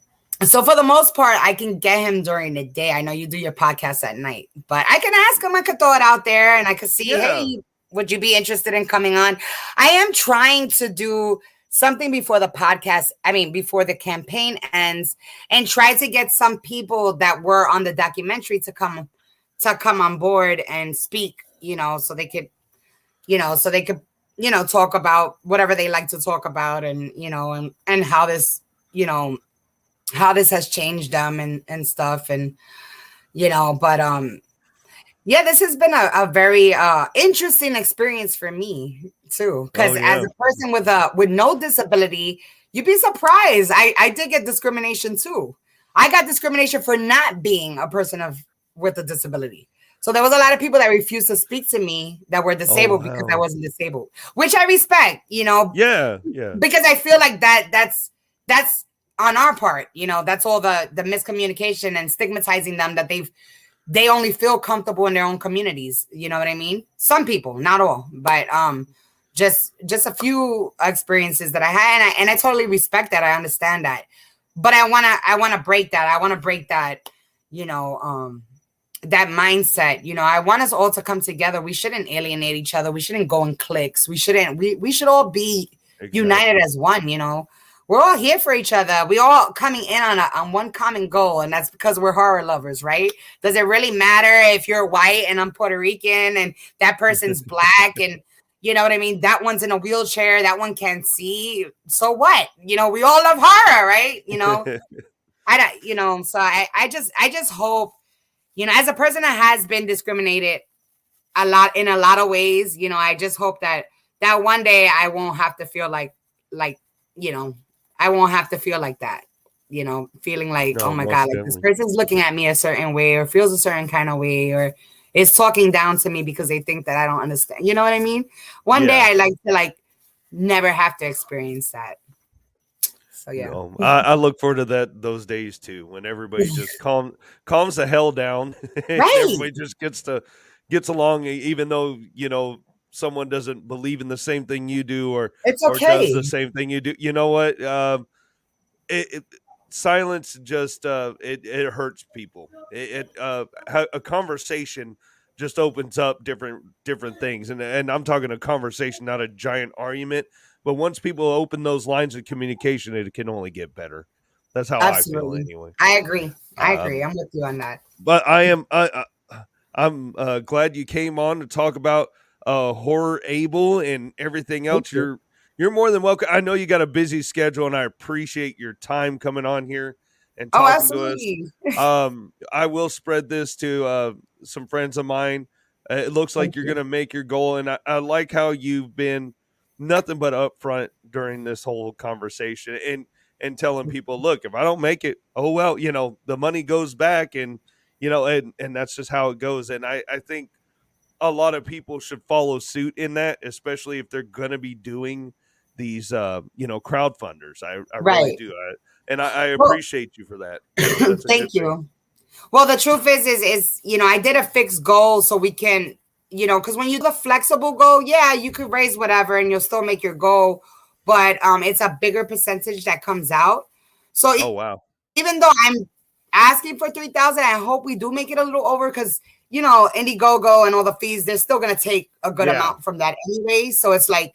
so for the most part, I can get him during the day. I know you do your podcast at night, but I can ask him. I could throw it out there, and I could see, yeah. hey, would you be interested in coming on? I am trying to do something before the podcast, I mean, before the campaign ends, and try to get some people that were on the documentary to come to come on board and speak, you know, so they could, you know, so they could, you know, talk about whatever they like to talk about, and, you know, and, and how this, you know, how this has changed them and, and stuff. And, you know, but, um, yeah, this has been a, a very uh, interesting experience for me too. Because oh, yeah. as a person with a with no disability, you'd be surprised. I, I did get discrimination too. I got discrimination for not being a person of with a disability. So there was a lot of people that refused to speak to me that were disabled oh, wow. because I wasn't disabled, which I respect, you know. Yeah, yeah. Because I feel like that that's that's on our part, you know. That's all the the miscommunication and stigmatizing them that they've they only feel comfortable in their own communities. You know what I mean? Some people, not all, but um, just just a few experiences that I had, and I and I totally respect that. I understand that, but I wanna I wanna break that. I wanna break that. You know. Um, that mindset, you know, I want us all to come together. We shouldn't alienate each other. We shouldn't go in cliques. We shouldn't, we, we should all be exactly. united as one, you know, we're all here for each other. We all coming in on a, on one common goal. And that's because we're horror lovers, right? Does it really matter if you're white and I'm Puerto Rican and that person's black and you know what I mean? That one's in a wheelchair. That one can't see. So what, you know, we all love horror, right? You know, I don't, you know, so I, I just, I just hope, you know, as a person that has been discriminated a lot in a lot of ways, you know, I just hope that that one day I won't have to feel like, like, you know, I won't have to feel like that, you know, feeling like, no, oh, my God, like this person's looking at me a certain way or feels a certain kind of way or is talking down to me because they think that I don't understand. You know what I mean? One yeah. day I like to like never have to experience that. So yeah, no, I, I look forward to that those days too, when everybody just calm calms the hell down. And right. everybody just gets to gets along, even though you know someone doesn't believe in the same thing you do, or it's okay. or does the same thing you do. You know what? Um, it, it, silence just uh, it it hurts people. It, it uh, a conversation just opens up different different things, and and I'm talking a conversation, not a giant argument. But once people open those lines of communication, it can only get better. That's how Absolutely. I feel, anyway. I agree. I agree. Um, I'm with you on that. But I am. I, I, I'm uh, glad you came on to talk about uh, Horrorable and everything else. You. You're you're more than welcome. I know you got a busy schedule, and I appreciate your time coming on here and talking oh, absolutely. to us. Um, I will spread this to uh, some friends of mine. Uh, it looks like Thank you're you. going to make your goal, and I, I like how you've been. Nothing but upfront during this whole conversation and and telling people, look, if I don't make it, oh, well, you know, the money goes back and, you know, and, and that's just how it goes. And I, I think a lot of people should follow suit in that, especially if they're going to be doing these, uh, you know, crowdfunders. I, I right. really do. I, and I, I appreciate well, you for that. Thank you. Thing. Well, the truth is, is, is, you know, I did a fixed goal so we can. You know, because when you do a flexible goal, yeah, you could raise whatever and you'll still make your goal. But um, it's a bigger percentage that comes out. So oh, wow. even though I'm asking for three thousand dollars, I hope we do make it a little over because, you know, Indiegogo and all the fees, they're still going to take a good yeah. amount from that anyway. So it's like,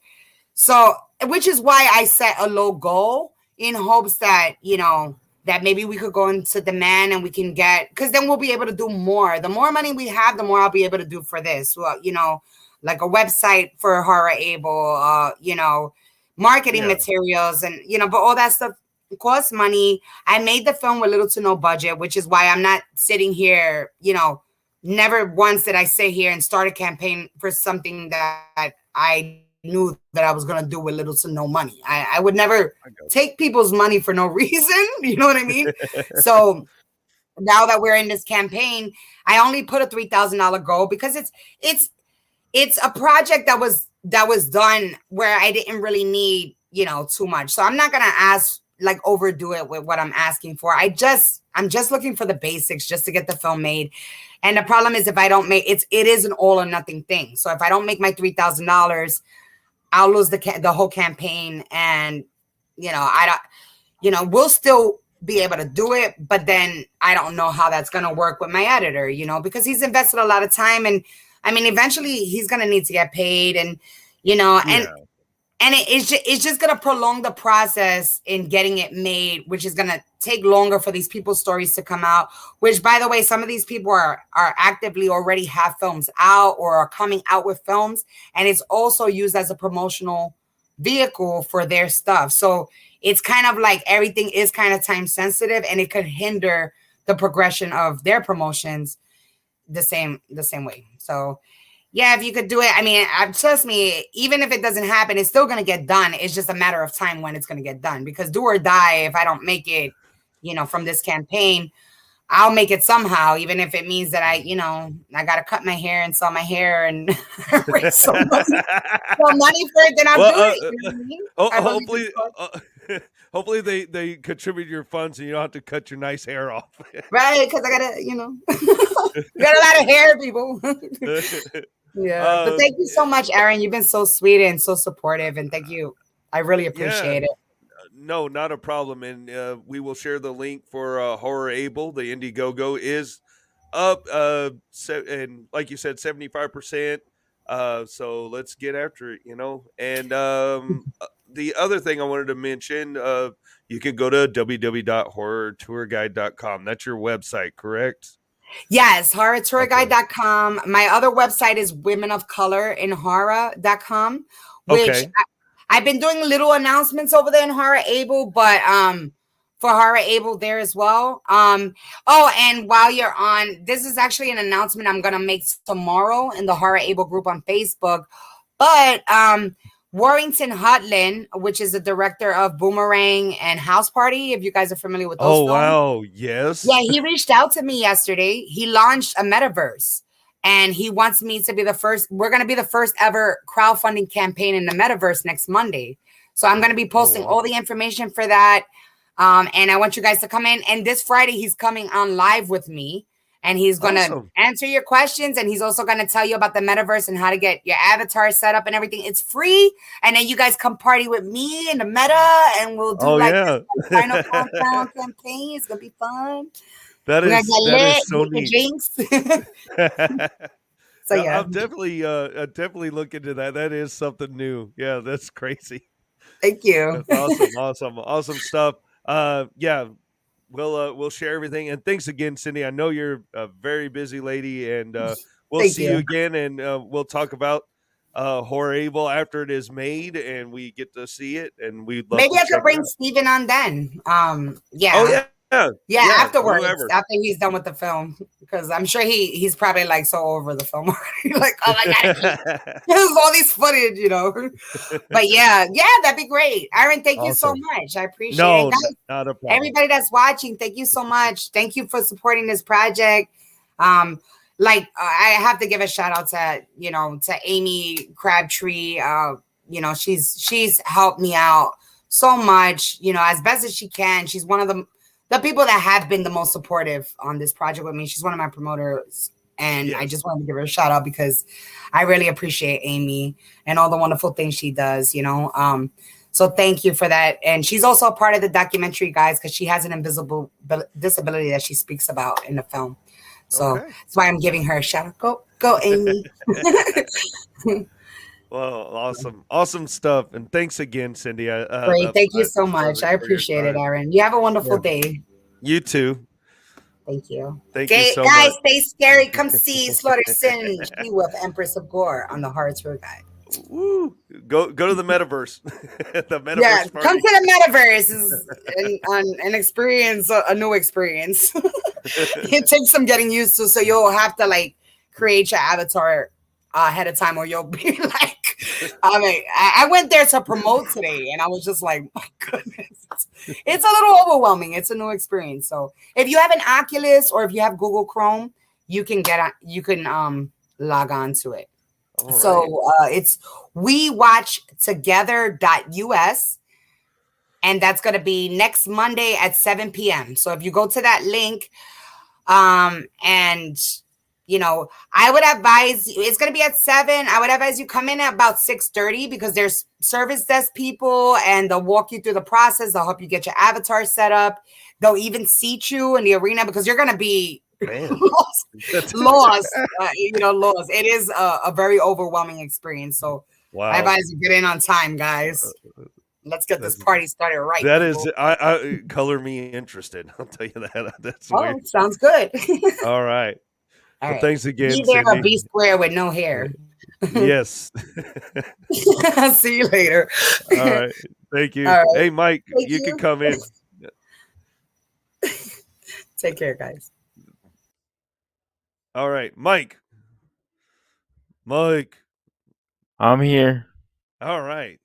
so which is why I set a low goal in hopes that, you know, that maybe we could go into demand and we can get, because then we'll be able to do more. The more money we have, the more I'll be able to do for this. Well, you know, like a website for Horrorable, uh, you know, marketing yeah. materials and, you know, but all that stuff costs money. I made the film with little to no budget, which is why I'm not sitting here, you know, never once did I sit here and start a campaign for something that I knew that I was going to do with little to no money. I, I would never take people's money for no reason. You know what I mean? So now that we're in this campaign, I only put a three thousand dollars goal because it's, it's, it's a project that was, that was done where I didn't really need, you know, too much. So I'm not going to ask, like overdo it with what I'm asking for. I just, I'm just looking for the basics just to get the film made. And the problem is if I don't make it's, it is an all or nothing thing. So if I don't make my three thousand dollars, I'll lose the ca- the whole campaign, and you know I don't, you know we'll still be able to do it, but then I don't know how that's gonna work with my editor, you know, because he's invested a lot of time, and I mean eventually he's gonna need to get paid, and you know, and yeah. and it, it's just, it's just gonna prolong the process in getting it made, which is gonna take longer for these people's stories to come out. Which, by the way, some of these people are are actively already have films out or are coming out with films, and it's also used as a promotional vehicle for their stuff. So it's kind of like everything is kind of time sensitive, and it could hinder the progression of their promotions the same the same way. So yeah, if you could do it. I mean, trust me, even if it doesn't happen, it's still going to get done. It's just a matter of time when it's going to get done, because do or die, if I don't make it, you know, from this campaign, I'll make it somehow, even if it means that I, you know, I got to cut my hair and sell my hair and raise some money, some money for it, then I'll well, do uh, it. You know what I mean? oh, I hopefully, uh, hopefully they, they contribute your funds and you don't have to cut your nice hair off. Right, because I got to, you know, got a lot of hair, people. Yeah, uh, but thank you so much, Aaron. You've been so sweet and so supportive, and thank you. I really appreciate yeah. it. No, not a problem. And uh, we will share the link for uh, Horrorable. The Indiegogo is up. Uh, so, and like you said, seventy-five percent. Uh, so let's get after it, you know. And um, the other thing I wanted to mention, uh, you can go to w w w dot horror tour guide dot com. That's your website, correct? Yes, horror tour guide dot com. My other website is Women of Color in Horror dot com, which... Okay. I- I've been doing little announcements over there in Horrorable, but um, for Horrorable there as well. Um, oh, and while you're on, this is actually an announcement I'm going to make tomorrow in the Horrorable group on Facebook. But um, Warrington Hutland, which is the director of Boomerang and House Party, if you guys are familiar with those Oh, films. Wow. Yes. Yeah, he reached out to me yesterday. He launched a metaverse. And he wants me to be the first. We're going to be the first ever crowdfunding campaign in the metaverse next Monday. So I'm going to be posting oh, wow. all the information for that. Um, and I want you guys to come in. And this Friday, he's coming on live with me. And he's going to awesome. answer your questions. And he's also going to tell you about the metaverse and how to get your avatar set up and everything. It's free. And then you guys come party with me in the meta. And we'll do oh, like yeah. the final countdown campaign. It's going to be fun. That is, that is so neat. So yeah, I'm definitely, uh, I'm definitely look into that. That is something new. Yeah, that's crazy. Thank you. That's awesome, awesome, awesome stuff. Uh, yeah, we'll uh, we'll share everything. And thanks again, Cindy. I know you're a very busy lady, and uh, we'll Thank see you. you again, and uh, we'll talk about uh, Horrorable after it is made, and we get to see it, and we maybe I could bring Steven on then. Um, yeah. Oh, yeah. Yeah, yeah, yeah, afterwards, whoever. After he's done with the film, because I'm sure he he's probably like so over the film already. Like, oh my god, this is all this footage, you know. But yeah, yeah, that'd be great. Aaron, thank awesome. you so much. I appreciate no, it. Guys, not a problem. Everybody that's watching, thank you so much. Thank you for supporting this project. Um, like uh, I have to give a shout out to you know to Amy Crabtree. Uh, you know, she's she's helped me out so much. You know, as best as she can. She's one of the The people that have been the most supportive on this project with me. She's one of my promoters, and yes. I just wanted to give her a shout out because I really appreciate Amy and all the wonderful things she does, you know? Um, so thank you for that. And she's also a part of the documentary, guys, because she has an invisible disability that she speaks about in the film. So okay. that's why I'm giving her a shout out. Go, go, Amy. Well, awesome. Awesome stuff. And thanks again, Cindy. I, uh, Great. Thank I, you so I, much. I appreciate it, Aaron. You have a wonderful yeah. day. You too. Thank you. Thank Gay, you so guys, much. Stay scary. Come see Slaughter Sin. She with Empress of Gore on the Horror Tour Guide. Woo. Go go to the metaverse. the metaverse yeah, party. Come to the metaverse is an, an experience, a new experience. It takes some getting used to, so you'll have to like create your avatar uh, ahead of time, or you'll be like, I mean, I went there to promote today, and I was just like, my goodness, it's a little overwhelming. It's a new experience. So if you have an Oculus or if you have Google Chrome, you can get on, you can um log on to it. All so right. uh, it's we watch together dot u s, and that's going to be next Monday at seven p.m. So if you go to that link, um and you know, I would advise you, it's going to be at seven. I would advise you come in at about six thirty, because there's service desk people, and they'll walk you through the process. They'll help you get your avatar set up. They'll even seat you in the arena, because you're going to be lost. lost uh, you know, lost. It is a, a very overwhelming experience. So wow. I advise you get in on time, guys. Let's get this party started right. That people. is, I, I color me interested. I'll tell you that. That's oh, weird. Sounds good. All right. Well, right. Thanks again. Be there or be square with no hair. Yes. I'll see you later. All right. Thank you. Right. Hey, Mike, Thank you, you can come in. Take care, guys. All right, Mike. Mike. I'm here. All right.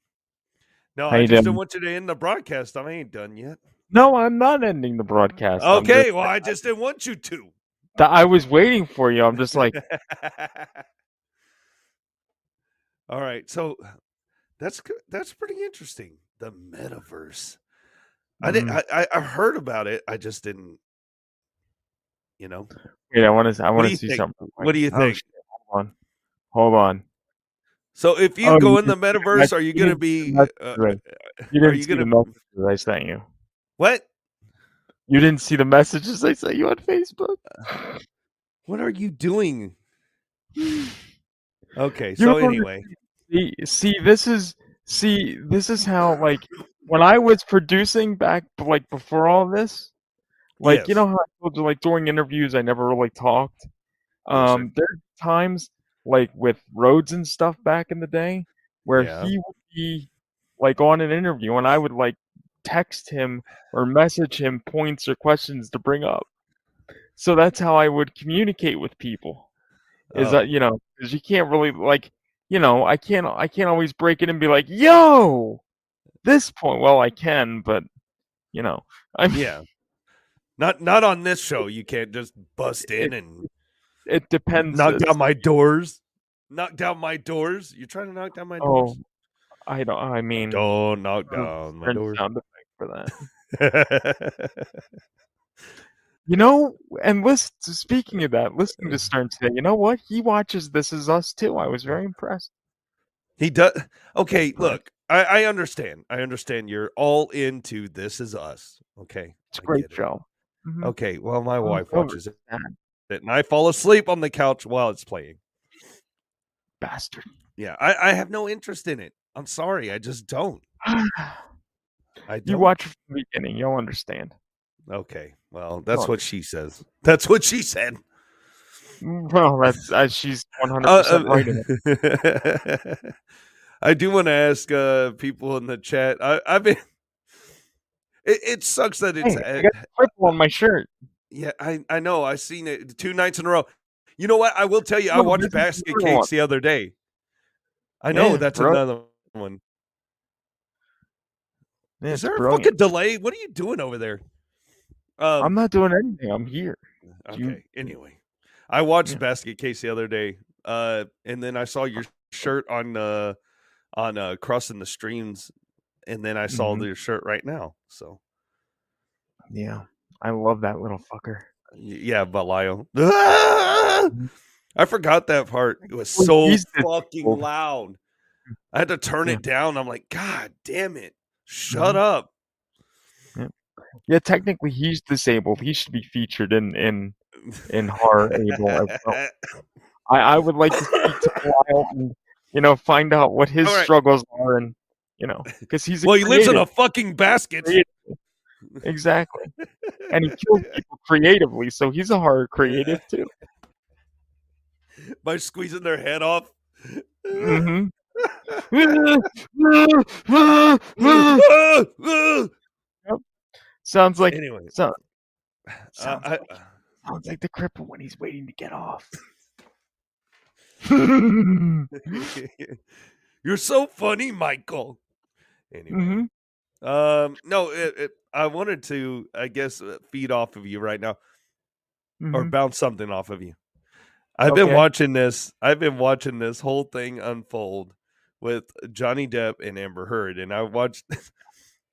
No, How I just didn't want you to end the broadcast. I ain't done yet. No, I'm not ending the broadcast. Okay, just, well, I just didn't want you to. I was waiting for you. I'm just like... All right, so that's that's pretty interesting. The metaverse. Mm-hmm. I didn't. I I heard about it. I just didn't. You know. Wait, I want to. I want to see think? something. What do you oh, think? Shit. Hold on. Hold on. So if you oh, go you in the metaverse, I, are you, you going to be? Uh, you are you going to messages I sent you? What? You didn't see the messages I sent you on Facebook? What are you doing? Okay. So anyway, see, see, this is see, this is how like when I was producing back, like before all this, like yes. you know how I told you, like during interviews I never really talked. Um, there are times like with Rhodes and stuff back in the day where yeah. he would be like on an interview and I would like text him or message him points or questions to bring up. So that's how I would communicate with people. Is oh. that you know? Because you can't really like you know. I can't. I can't always break it and be like, "Yo, this point." Well, I can, but you know, I'm yeah. Not not on this show. You can't just bust in it, and it depends. Knock down my doors. Knock down my doors. You're trying to knock down my doors. Oh, I don't. I mean, don't knock down my doors. Sound effect for that. You know, and listen, speaking of that, listening to Stern today, you know what? He watches This Is Us, too. I was very impressed. He does. Okay, look, I, I understand. I understand you're all into This Is Us. Okay. It's a great show. Mm-hmm. Okay, well, my I'm wife watches it, and I fall asleep on the couch while it's playing. Bastard. Yeah, I, I have no interest in it. I'm sorry. I just don't. I don't. You watch it from the beginning. You'll understand. Okay, well, that's oh. what she says. That's what she said. Well, that's uh, she's one hundred percent right in it. I do want to ask uh, people in the chat. I, I've been. It, it sucks that it's. Hey, I got a purple on my shirt. Yeah, I I know. I've seen it two nights in a row. You know what? I will tell you. I watched Basket Cakes the other day. I know yeah, that's bro. another one. Yeah, Is there brilliant. a fucking delay? What are you doing over there? Um, I'm not doing anything. I'm here. Okay. You... Anyway, I watched yeah. Basket Case the other day, uh, and then I saw your shirt on uh, on uh, Crossing the Streams, and then I saw mm-hmm. your shirt right now. So, yeah, I love that little fucker. Yeah, Balayo. Ah! I forgot that part. It was so fucking loud. I had to turn yeah. it down. I'm like, God damn it! Shut mm-hmm. up. Yeah, technically he's disabled. He should be featured in in in Horrorable. I, I would like to speak to Kyle and you know find out what his right. struggles are, and you know because he's a well, he creative. lives in a fucking basket. Creative. Exactly, and he kills people creatively, so he's a horror creative too. By squeezing their head off. Mm-hmm. Sounds like anyway. So, sounds, uh, like, I, sounds like the cripple when he's waiting to get off. You're so funny, Michael. Anyway, mm-hmm. um, no, it, it, I wanted to, I guess, feed off of you right now, mm-hmm. or bounce something off of you. I've okay. been watching this. I've been watching this whole thing unfold with Johnny Depp and Amber Heard, and I watched.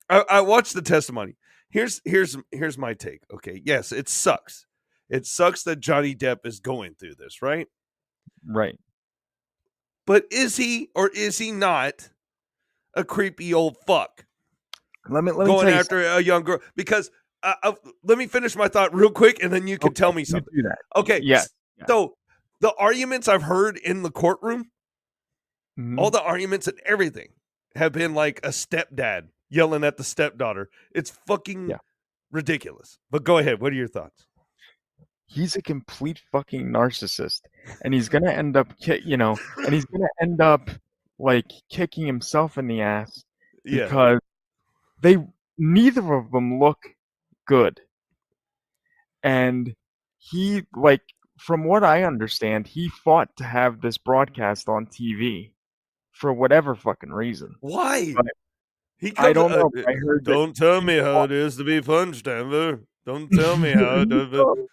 I, I watched the testimony. Here's here's here's my take. Okay, yes, it sucks. It sucks that Johnny Depp is going through this, right? Right. But is he or is he not a creepy old fuck? Let me let me going tell you after something. a young girl because I, I, let me finish my thought real quick, and then you can okay, tell me something. Do that. Okay. Yeah. So the arguments I've heard in the courtroom, mm-hmm. all the arguments and everything, have been like a stepdad yelling at the stepdaughter. It's fucking yeah. ridiculous. But go ahead. What are your thoughts? He's a complete fucking narcissist. And he's going to end up, ki- you know, and he's going to end up like kicking himself in the ass because yeah. they, neither of them look good. And he like from what I understand, he fought to have this broadcast on T V for whatever fucking reason. Why? But he I don't know. Uh, I heard don't tell me how fought. It is to be punched, Amber. Don't tell me how. It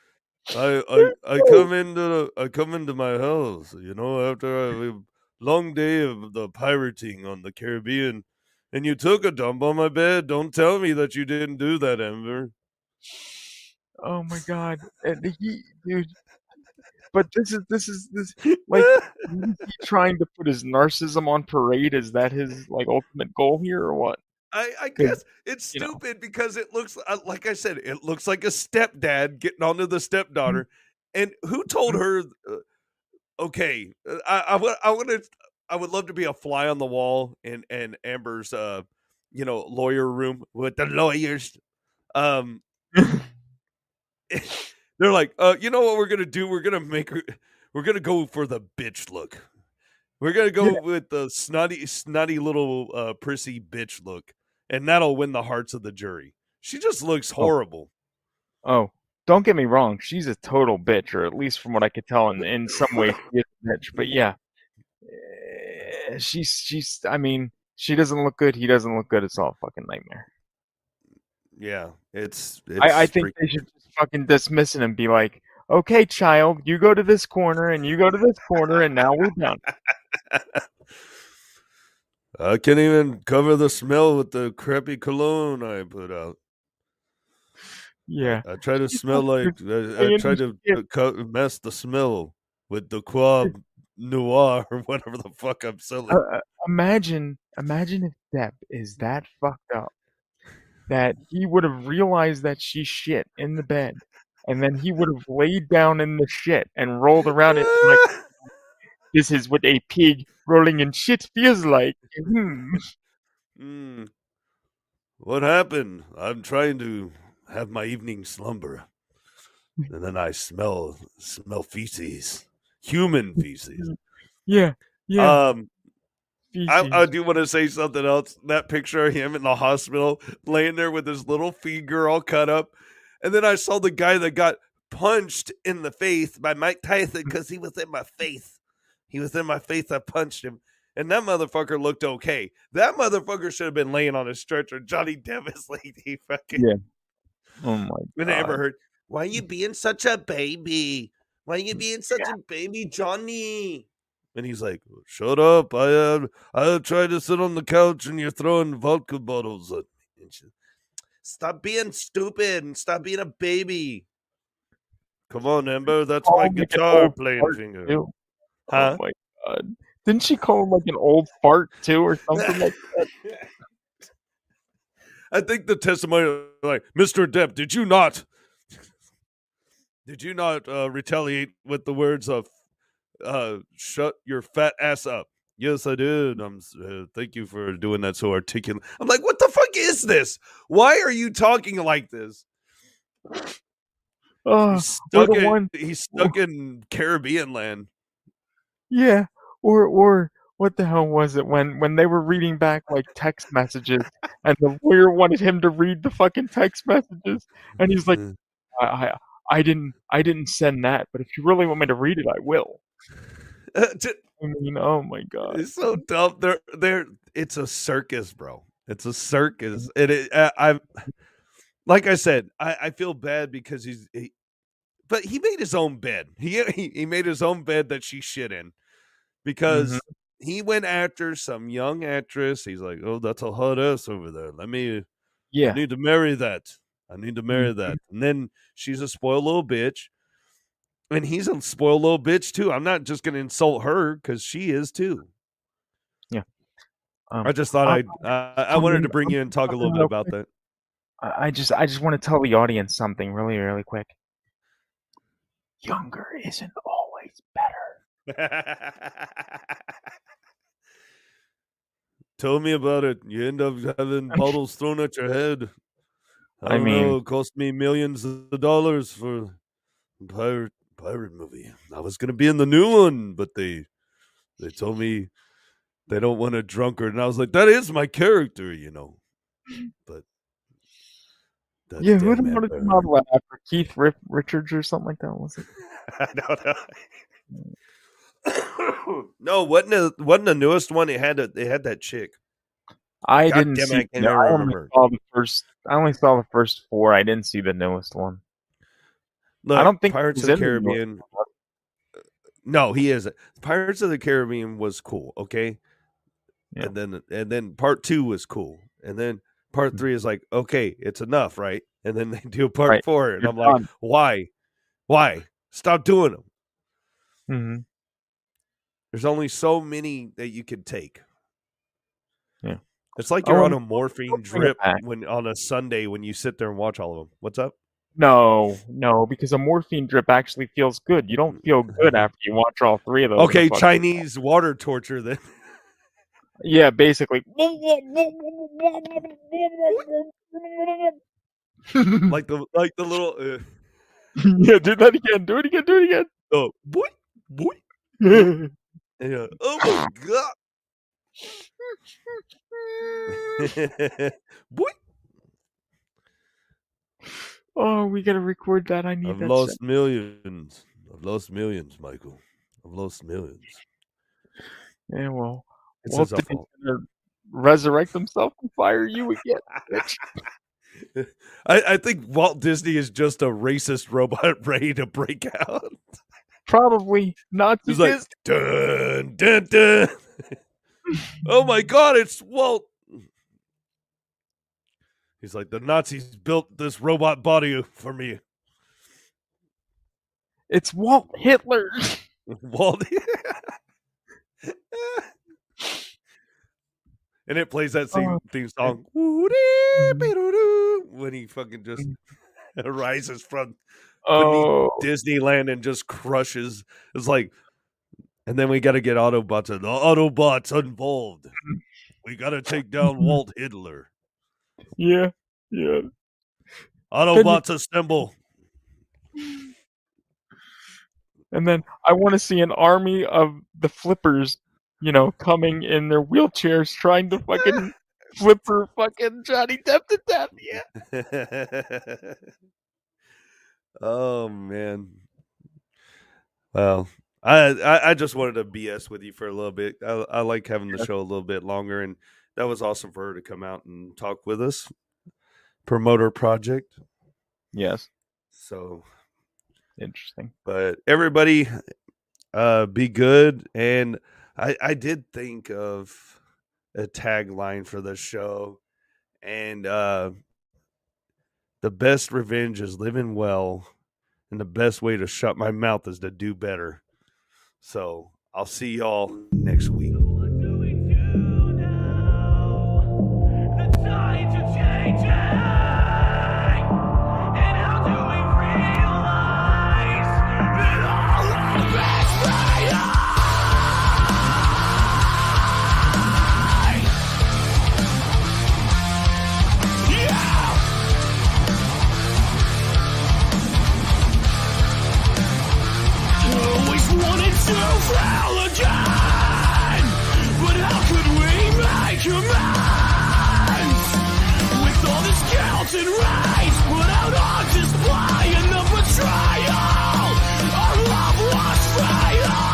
I, I I come into I come into my house, you know, after a long day of the pirating on the Caribbean, and you took a dump on my bed. Don't tell me that you didn't do that, Amber. Oh my God, and he, dude. But this is this is this like he trying to put his narcissism on parade. Is that his like ultimate goal here, or what? I, I guess it's stupid you know. because it looks like I said, it looks like a stepdad getting onto the stepdaughter. And who told her? Uh, okay, I, I would, I would, I would love to be a fly on the wall in, in Amber's, uh, you know, lawyer room with the lawyers. Um, they're like, uh, you know what we're gonna do? We're gonna make her. We're gonna go for the bitch look. We're gonna go yeah. with the snotty, snotty little uh, prissy bitch look. And that'll win the hearts of the jury. She just looks horrible. Oh, oh. Don't get me wrong. She's a total bitch, or at least from what I could tell, in, in some way, she's a bitch. But yeah, she's, she's, I mean, she doesn't look good. He doesn't look good. It's all a fucking nightmare. Yeah, it's, it's I, I think freaking... they should just fucking dismiss it and be like, okay, child, you go to this corner and you go to this corner, and now we're done. I can't even cover the smell with the crappy cologne I put out. Yeah. I try to smell like, I, I try to mess the smell with the Croix Noir or whatever the fuck I'm selling. Uh, imagine, imagine if Depp is that fucked up that he would have realized that she shit in the bed, and then he would have laid down in the shit and rolled around it like, this is what a pig rolling in shit feels like. Hmm. Mm. What happened? I'm trying to have my evening slumber, and then I smell smell feces, human feces. Yeah, yeah. Um, feces. I, I do want to say something else. That picture of him in the hospital, laying there with his little finger all cut up, and then I saw the guy that got punched in the face by Mike Tyson because he was in my face. He was in my face. I punched him. And that motherfucker looked okay. That motherfucker should have been laying on a stretcher. Johnny Depp is like, he fucking... Yeah. Oh, my God. When I ever heard, why are you being such a baby? Why are you being such yeah. a baby, Johnny? And he's like, shut up. I uh, I tried to sit on the couch and you're throwing vodka bottles at me. And she, stop being stupid and stop being a baby. Come on, Amber. That's oh, my guitar playing finger. Too. Huh? Oh my God! Didn't she call him like an old fart too, or something like that? I think the testimony, like, Mister Depp, did you not, did you not uh, retaliate with the words of, uh, "Shut your fat ass up"? Yes, I did. I'm. Uh, thank you for doing that so articulate. I'm like, what the fuck is this? Why are you talking like this? Oh, he's stuck in. One. He's stuck in Caribbean land. Yeah, or or what the hell was it when, when they were reading back like text messages and the lawyer wanted him to read the fucking text messages and he's like, I, I I didn't I didn't send that, but if you really want me to read it, I will. Uh, to, I mean, oh my God, it's so dumb. They're they're it's a circus, bro. It's a circus. It, it I, I like I said, I, I feel bad because he's. He, But he made his own bed. He he made his own bed that she shit in, because mm-hmm. he went after some young actress. He's like, "Oh, that's a hot ass over there. Let me, yeah, I need to marry that. I need to marry that." And then she's a spoiled little bitch, and he's a spoiled little bitch too. I'm not just gonna insult her because she is too. Yeah, um, I just thought I I, I, I wanted to bring you in and talk a little bit about that. I just I just want to tell the audience something really really quick. Younger isn't always better. Tell me about it. You end up having bottles thrown at your head. I, I mean, know, it cost me millions of dollars for pirate pirate movie. I was going to be in the new one, but they they told me they don't want a drunkard, and I was like, that is my character, you know. But that yeah, who would have wanted to model after Keith Richards or something like that? Was it? I don't know. No, wasn't the wasn't the newest one? It had a, it had that chick. I God didn't damn, see. I, can't no, I only saw the first. I only saw the first four. I didn't see the newest one. Look, I don't think Pirates of the Caribbean. The no, he isn't. Pirates of the Caribbean was cool. Okay, yeah. and then and then part two was cool, and then part three is like, okay, it's enough, right? And then they do part right. four, and You're I'm done. like, why, why stop doing them? Mm-hmm. There's only so many that you can take. Yeah. It's like you're oh, on a morphine drip when on a Sunday when you sit there and watch all of them. What's up? No, no, because a morphine drip actually feels good. You don't feel good after you watch all three of those. Okay, Chinese fucking... water torture then. Yeah, basically. like the like the little. Uh... Yeah, do that again. Do it again. Do it again. Oh boy, boy. And you're like, oh my god. Boy. Oh, we gotta record that. I need. I've that lost set. millions. I've lost millions, Michael. I've lost millions. Yeah, well, it's Walt his fault. Resurrect himself and fire you again. I, I think Walt Disney is just a racist robot ready to break out. Probably not. He's like dun dun dun. Oh my god, it's Walt. He's like, the Nazis built this robot body for me. It's Walt Hitler. Walt. And it plays that same oh. theme song when he fucking just arises from oh. Disneyland and just crushes. It's like, and then we got to get Autobots. The Autobots involved. We got to take down Walt Hitler. Yeah, yeah. Autobots then, assemble. And then I want to see an army of the flippers, you know, coming in their wheelchairs trying to fucking flipper fucking Johnny Depp to death. Yeah. Oh, man. Well. I I just wanted to B S with you for a little bit. I, I like having the show a little bit longer, and that was awesome for her to come out and talk with us, promote her project. Yes. So interesting. But everybody, uh, be good. And I I did think of a tagline for the show, and uh, the best revenge is living well, and the best way to shut my mouth is to do better. So I'll see y'all next week. What do we do now? The times are changing, and how do we realize that all of it's real? Yeah! I always wanted to growl again, but how could we make amends with all this guilt and rage put out on display in the betrayal? Our love was fatal.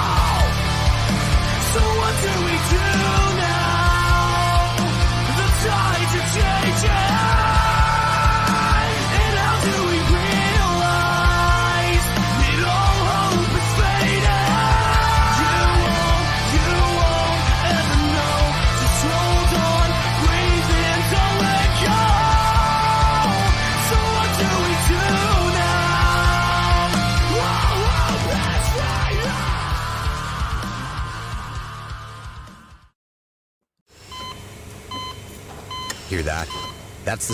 So what do we do now? The tides are changing. Hear that? That's the